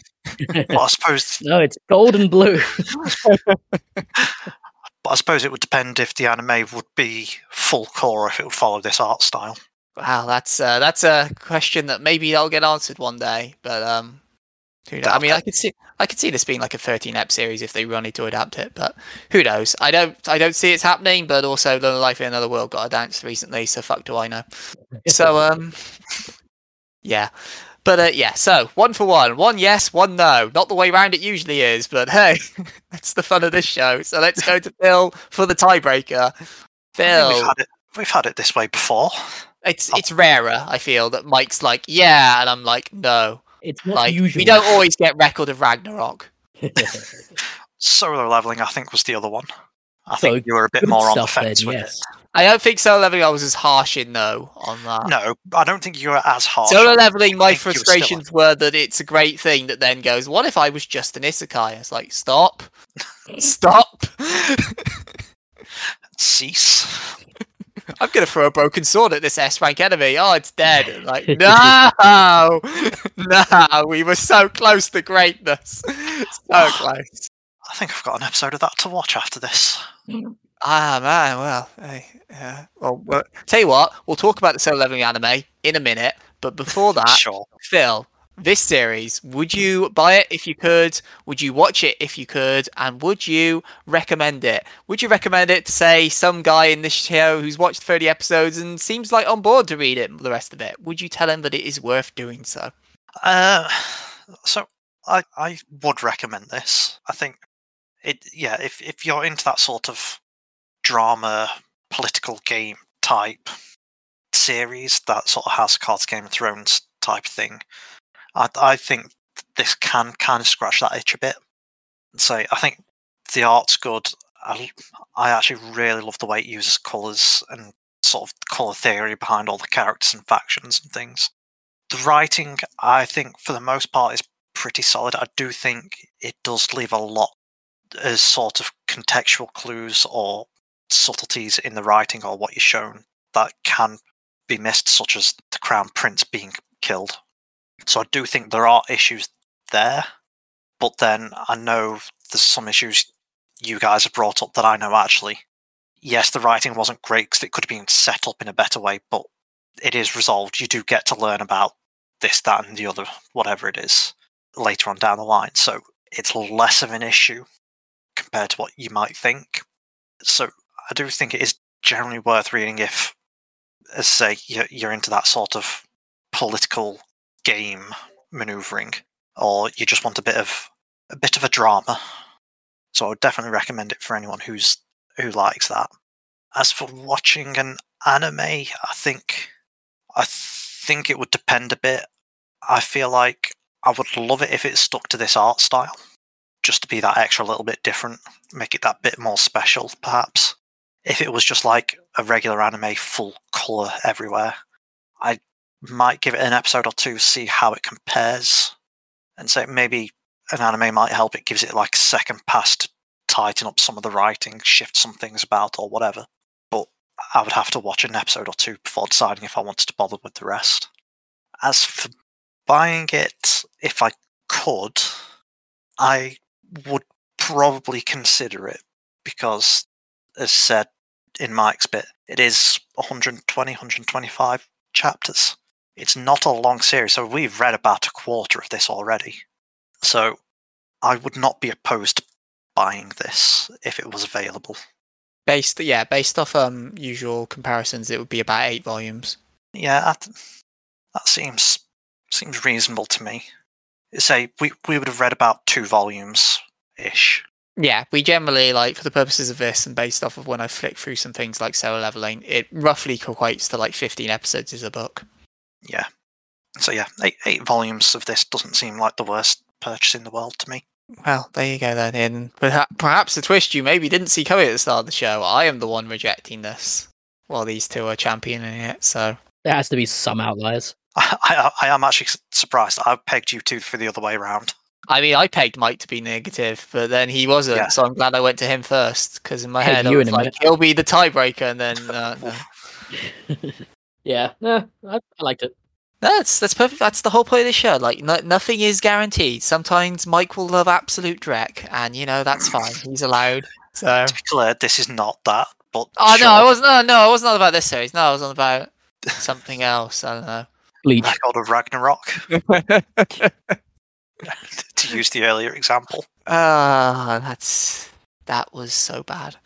uh, well, I suppose... no, it's gold and blue. But I suppose it would depend if the anime would be full core, if it would follow this art style. Wow, that's uh, that's a question that maybe I'll get answered one day. But um, who knows? I mean, I could see I could see this being like a thirteen-ep series if they wanted to adapt it. But who knows? I don't I don't see it's happening. But also, The Life in Another World got announced recently, so fuck do I know. So um. Yeah, but uh, yeah, so one for one, one yes, one no. Not the way round it usually is, but hey, that's the fun of this show. So let's go to Phil for the tiebreaker. Phil, we've had it, we've had it this way before. It's it's rarer, I feel, that Mike's like yeah, and I'm like no. It's not like, usual. We don't always get Record of Ragnarok. Solar Leveling, I think, was the other one. I so think you were a bit more on the fence then, with yes. it. I don't think Solo Leveling I was as harsh in, though, on that. No, I don't think you were as harsh. Solo Leveling, my frustrations were that it's a great thing that then goes, what if I was just an isekai? It's like, stop. Stop. Cease. I'm going to throw a broken sword at this S-rank enemy. Oh, it's dead. Like, no! No, we were so close to greatness. So close. I think I've got an episode of that to watch after this. Ah, man, well, hey, yeah. Well, well, tell you what, we'll talk about the Solo Leveling anime in a minute, but before that, sure. Phil, this series, would you buy it if you could? Would you watch it if you could? And would you recommend it? Would you recommend it to, say, some guy in this show who's watched thirty episodes and seems, like, on board to read it the rest of it? Would you tell him that it is worth doing so? Uh, so, I, I would recommend this. I think, it. yeah, if if you're into that sort of drama, political game type series that sort of House of Cards, Game of Thrones type thing. I, I think this can kind of scratch that itch a bit. So I think the art's good. I, I actually really love the way it uses colours and sort of colour theory behind all the characters and factions and things. The writing, I think, for the most part, is pretty solid. I do think it does leave a lot as sort of contextual clues or subtleties in the writing or what you're shown that can be missed, such as the Crown Prince being killed. So I do think there are issues there, but then I know there's some issues you guys have brought up that I know actually. Yes, the writing wasn't great because it could have been set up in a better way, but it is resolved. You do get to learn about this, that, and the other, whatever it is, later on down the line. So it's less of an issue compared to what you might think. So I do think it is generally worth reading if, as say, you're into that sort of political game manoeuvring, or you just want a bit of a bit of a drama. So I would definitely recommend it for anyone who's who likes that. As for watching an anime, I think I think it would depend a bit. I feel like I would love it if it stuck to this art style, just to be that extra little bit different, make it that bit more special, perhaps. If it was just like a regular anime, full colour everywhere, I might give it an episode or two, see how it compares, and say maybe an anime might help. It gives it like a second pass to tighten up some of the writing, shift some things about or whatever. But I would have to watch an episode or two before deciding if I wanted to bother with the rest. As for buying it, if I could, I would probably consider it because, as said in Mike's bit, it is one hundred twenty, one hundred twenty-five chapters. It's not a long series, so we've read about a quarter of this already. So I would not be opposed to buying this if it was available. Based, yeah, based off um usual comparisons, it would be about eight volumes. Yeah, that, that seems seems reasonable to me. Say we we would have read about two volumes ish. Yeah, we generally, like, for the purposes of this and based off of when I flick through some things like Solo Leveling, it roughly equates to like fifteen episodes as a book. Yeah. So yeah, eight eight volumes of this doesn't seem like the worst purchase in the world to me. Well, there you go then, Ian. Perhaps a twist you maybe didn't see coming at the start of the show. I am the one rejecting this, while these two are championing it, so... There has to be some outliers. I, I, I am actually surprised. I pegged you two for the other way around. I mean, I pegged Mike to be negative, but then he wasn't, yeah. So I'm glad I went to him first, because in my hey, head I was like, he'll be the tiebreaker, and then... Uh, no. Yeah, no, I, I liked it. That's that's perfect. That's the whole point of the show. Like, no, nothing is guaranteed. Sometimes Mike will love absolute dreck, and you know that's fine. He's allowed. So to be clear, this is not that. But oh sure. no, I wasn't. No, no, I wasn't about this series. No, I was on about something else. I don't know. Record of Ragnarok. To use the earlier example. Ah, uh, that's that was so bad.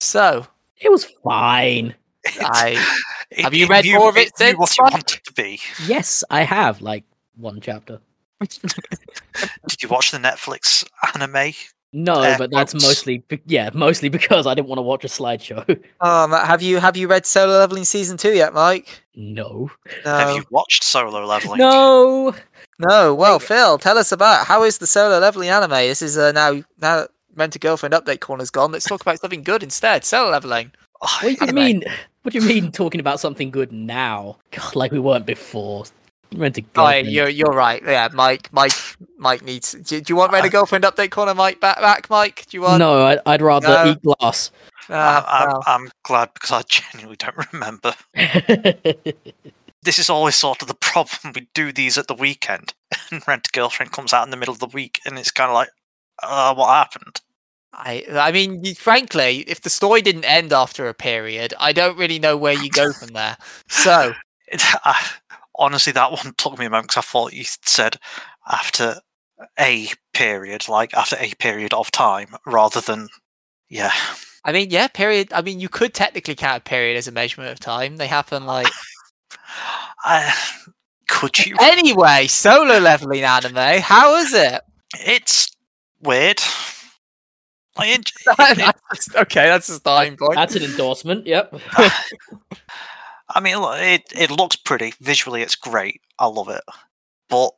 So it was fine. I, it, have you read you, more of it, it since? What you want it to be. Yes, I have, like, one chapter. Did you watch the Netflix anime? No, uh, but that's quotes? mostly, be- yeah, mostly because I didn't want to watch a slideshow. Um, have you have you read Solo Leveling Season two yet, Mike? No. no. Have you watched Solo Leveling? No. No. Well, Phil, tell us about how is the Solo Leveling anime? This is uh, now now Rent a Girlfriend update corner's gone. Let's talk about something good instead. Solo Leveling. What do you anime. mean? What do you mean talking about something good now? God, like we weren't before. Rent a Girlfriend. Oh, you're you're right. Yeah, Mike. Mike. Mike needs. Do, do you want Rent a Girlfriend update corner, Mike? Back, back, Mike. Do you want? No, I'd, I'd rather no. eat glass. Uh, I, I'm, I'm glad because I genuinely don't remember. This is always sort of the problem. We do these at the weekend, and Rent a Girlfriend comes out in the middle of the week, and it's kind of like, uh, what happened? I I mean, frankly, if the story didn't end after a period, I don't really know where you go from there. So, it, I, honestly, that one took me a moment because I thought you said after a period, like after a period of time, rather than, yeah. I mean, yeah, period. I mean, you could technically count a period as a measurement of time. They happen like... I, could you? Anyway, Solo Leveling anime, how is it? It's weird. I enjoyed it. That's, okay, that's a starting point. That's an endorsement, yep. I mean, it, it looks pretty. Visually, it's great. I love it. But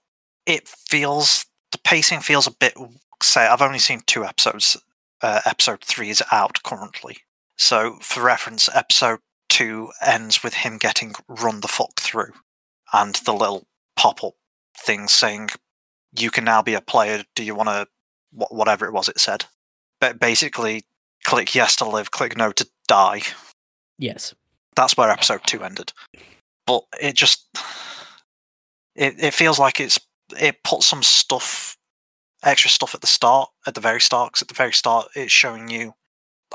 it feels... The pacing feels a bit... Say, I've only seen two episodes. Uh, episode three is out currently. So, for reference, episode two ends with him getting run the fuck through. And the little pop-up thing saying, you can now be a player, do you want to... Whatever it was it said. But basically, click yes to live, click no to die. Yes. That's where episode two ended. But it just... It, it feels like it's... It puts some stuff... Extra stuff at the start, at the very start, because at the very start it's showing you...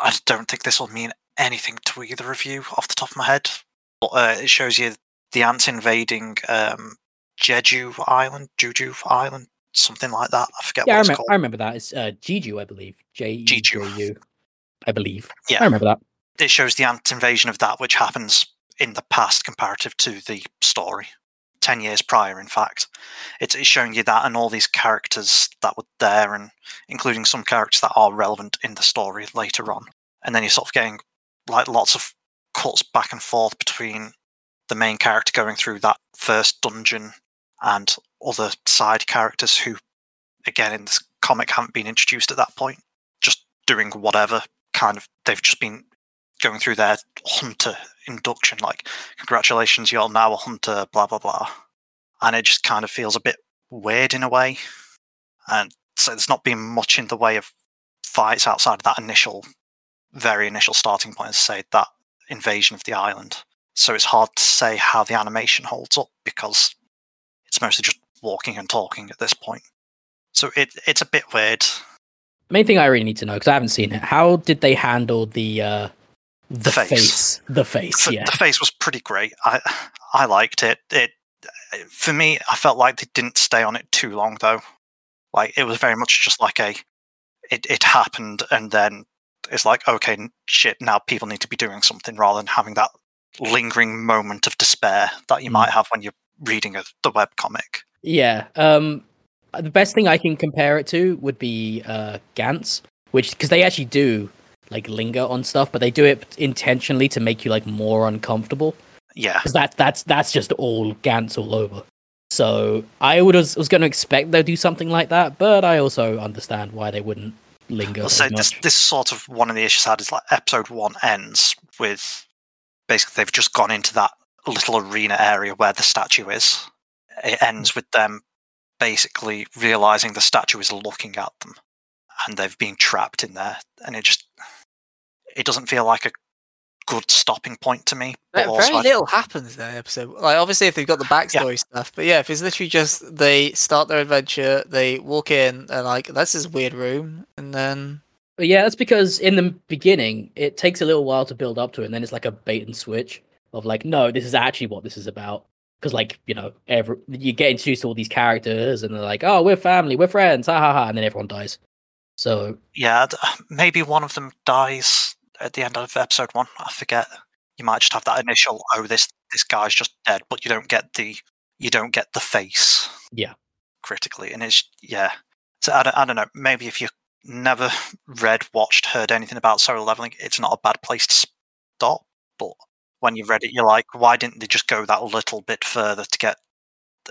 I don't think this will mean anything to either of you off the top of my head. But uh, it shows you the ants invading um, Jeju Island, Jeju Island, something like that. I forget yeah, what I it's remember, called. I remember that. It's uh, Gigu, I believe. J E G U, I believe. Yeah, I remember that. It shows the ant invasion of that, which happens in the past comparative to the story. Ten years prior, in fact. It's, it's showing you that and all these characters that were there, and including some characters that are relevant in the story later on. And then you're sort of getting like lots of cuts back and forth between the main character going through that first dungeon and other side characters who, again, in this comic haven't been introduced at that point, just doing whatever kind of... They've just been going through their hunter induction, like, congratulations, you're now a hunter, blah, blah, blah. And it just kind of feels a bit weird in a way. And so there's not been much in the way of fights outside of that initial, very initial starting point, as I say, that invasion of the island. So it's hard to say how the animation holds up, because it's mostly just walking and talking at this point. So it it's a bit weird. Main thing I really need to know, because I haven't seen it, how did they handle the... Uh... The, the face. face, the face, yeah. The face was pretty great. I, I liked it. It, for me, I felt like they didn't stay on it too long, though. Like it was very much just like a, it, it happened, and then it's like, okay, shit. Now people need to be doing something, rather than having that lingering moment of despair that you mm. might have when you're reading a, the webcomic. Yeah. Um, the best thing I can compare it to would be uh, Gantz, which because they actually do. Like linger on stuff, but they do it intentionally to make you like more uncomfortable. Yeah, because that that's that's just all Gantz all over. So I would was, was going to expect they'd do something like that, but I also understand why they wouldn't linger. So this this sort of one of the issues I had is like episode one ends with basically they've just gone into that little arena area where the statue is. It ends with them basically realizing the statue is looking at them, and they've been trapped in there, and it just. It doesn't feel like a good stopping point to me. But very also, little I... happens in that episode. Like obviously, if they've got the backstory yeah. stuff, but yeah, if it's literally just they start their adventure, they walk in and like that's this weird room, and then but yeah, that's because in the beginning it takes a little while to build up to it, and then it's like a bait and switch of like, no, this is actually what this is about. Because like you know, every you get introduced to all these characters, and they're like, oh, we're family, we're friends, ha ha ha, and then everyone dies. So yeah, maybe one of them dies. At the end of episode one, I forget. You might just have that initial, oh, this this guy's just dead, but you don't get the you don't get the face. Yeah, critically, and it's yeah. So I don't, I don't know. Maybe if you never read, watched, heard anything about solo leveling, it's not a bad place to stop. But when you've read it, you're like, why didn't they just go that little bit further to get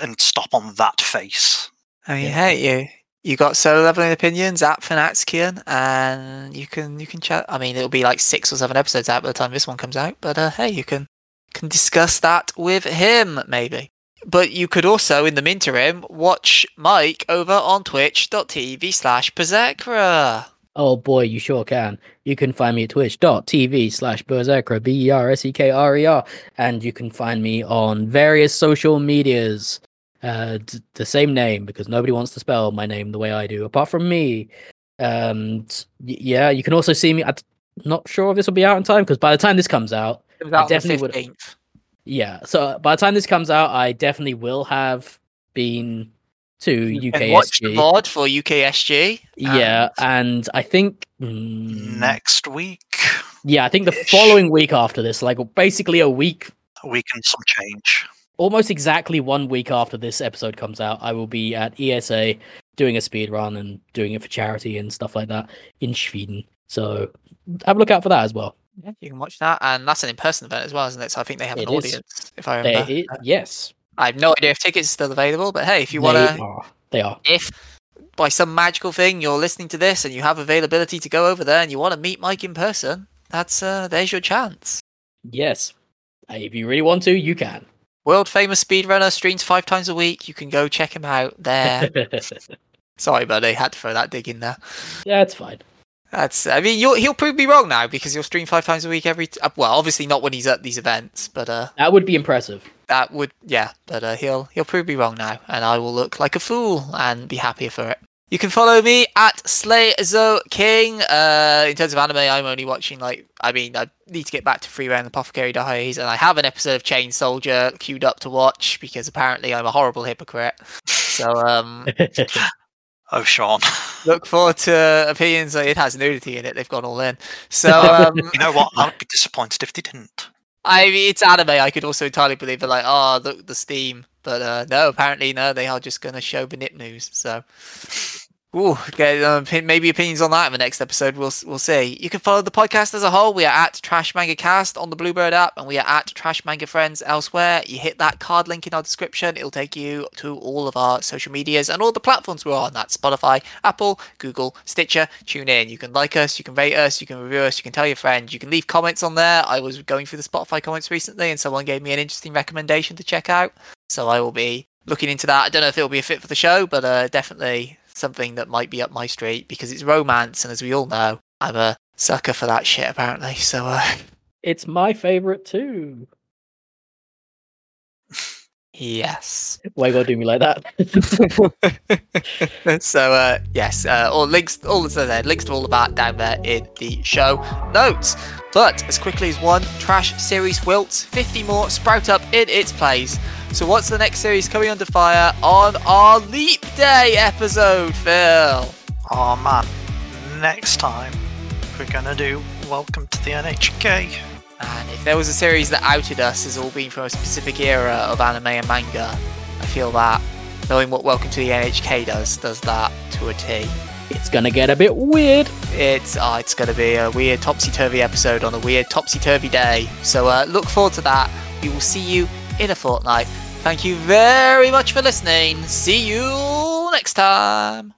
and stop on that face? I mean, yeah. Hate you. You got solo leveling opinions at PheNaxKian, and you can you can chat. I mean, it'll be like six or seven episodes out by the time this one comes out. But uh, hey, you can can discuss that with him maybe. But you could also, in the interim, watch Mike over on twitch dot t v slash Bersekrer. Oh boy, you sure can. You can find me at twitch dot t v slash Bersekrer, B E R S E K R E R, and you can find me on various social medias. Uh, d- the same name, because nobody wants to spell my name the way I do, apart from me. Um, y- yeah, you can also see me. I'm not sure if this will be out in time, because by the time this comes out, comes out I definitely the fifteenth. Would. Yeah, so by the time this comes out, I definitely will have been to you U K S G. Watch the V O D for U K S G. And yeah, and I think mm, next week. Yeah, I think the following week after this, like basically a week, a week and some change. Almost exactly one week after this episode comes out, I will be at E S A doing a speed run and doing it for charity and stuff like that in Sweden. So have a look out for that as well. Yeah, you can watch that, and that's an in-person event as well, isn't it? So I think they have an it audience, is. If I remember. They, it, yes. I have no idea if tickets are still available, but hey, if you want to... They are. If by some magical thing you're listening to this and you have availability to go over there and you want to meet Mike in person, that's uh, there's your chance. Yes. If you really want to, you can. World famous speedrunner, streams five times a week. You can go check him out there. Sorry, buddy. Had to throw that dig in there. Yeah, it's fine. That's. I mean, you'll, he'll prove me wrong now because he'll stream five times a week every... T- well, obviously not when he's at these events, but... Uh, that would be impressive. That would... Yeah, but uh, he'll he'll prove me wrong now, and I will look like a fool and be happier for it. You can follow me at Slazoking. Uh, in terms of anime, I'm only watching, like... I mean, I need to get back to Free Reign and Apothecary Diaries, and I have an episode of Chain Soldier queued up to watch because apparently I'm a horrible hypocrite. So, um... Oh, Sean. Look forward to opinions. It has nudity in it. They've gone all in. So um, you know what? I'd be disappointed if they didn't. I mean, it's anime. I could also entirely believe they're like, oh, look, the Steam. But uh, no, apparently, no, they are just going to show Benip news. So ooh, okay, um, maybe opinions on that in the next episode. We'll we'll see. You can follow the podcast as a whole. We are at Trash Manga Cast on the Bluebird app, and we are at Trash Manga Friends elsewhere. You hit that card link in our description. It'll take you to all of our social medias and all the platforms we're on. That's Spotify, Apple, Google, Stitcher. Tune in. You can like us. You can rate us. You can review us. You can tell your friends. You can leave comments on there. I was going through the Spotify comments recently, and someone gave me an interesting recommendation to check out. So I will be looking into that. I don't know if it'll be a fit for the show, but uh, definitely... something that might be up my street because it's romance, and as we all know, I'm a sucker for that shit apparently, so uh it's my favorite too. Yes. Why you gotta do me like that? So uh yes, uh all links all that's there, links to all of that down there in the show notes. But as quickly as one trash series wilts, fifty more sprout up in its place. So what's the next series coming under fire on our Leap Day episode, Phil? Oh man, next time we're going to do Welcome to the N H K. And if there was a series that outed us as all being from a specific era of anime and manga, I feel that knowing what Welcome to the N H K does, does that to a T. It's going to get a bit weird. It's oh, it's going to be a weird topsy-turvy episode on a weird topsy-turvy day. So uh, look forward to that. We will see you in a fortnight. Thank you very much for listening. See you next time.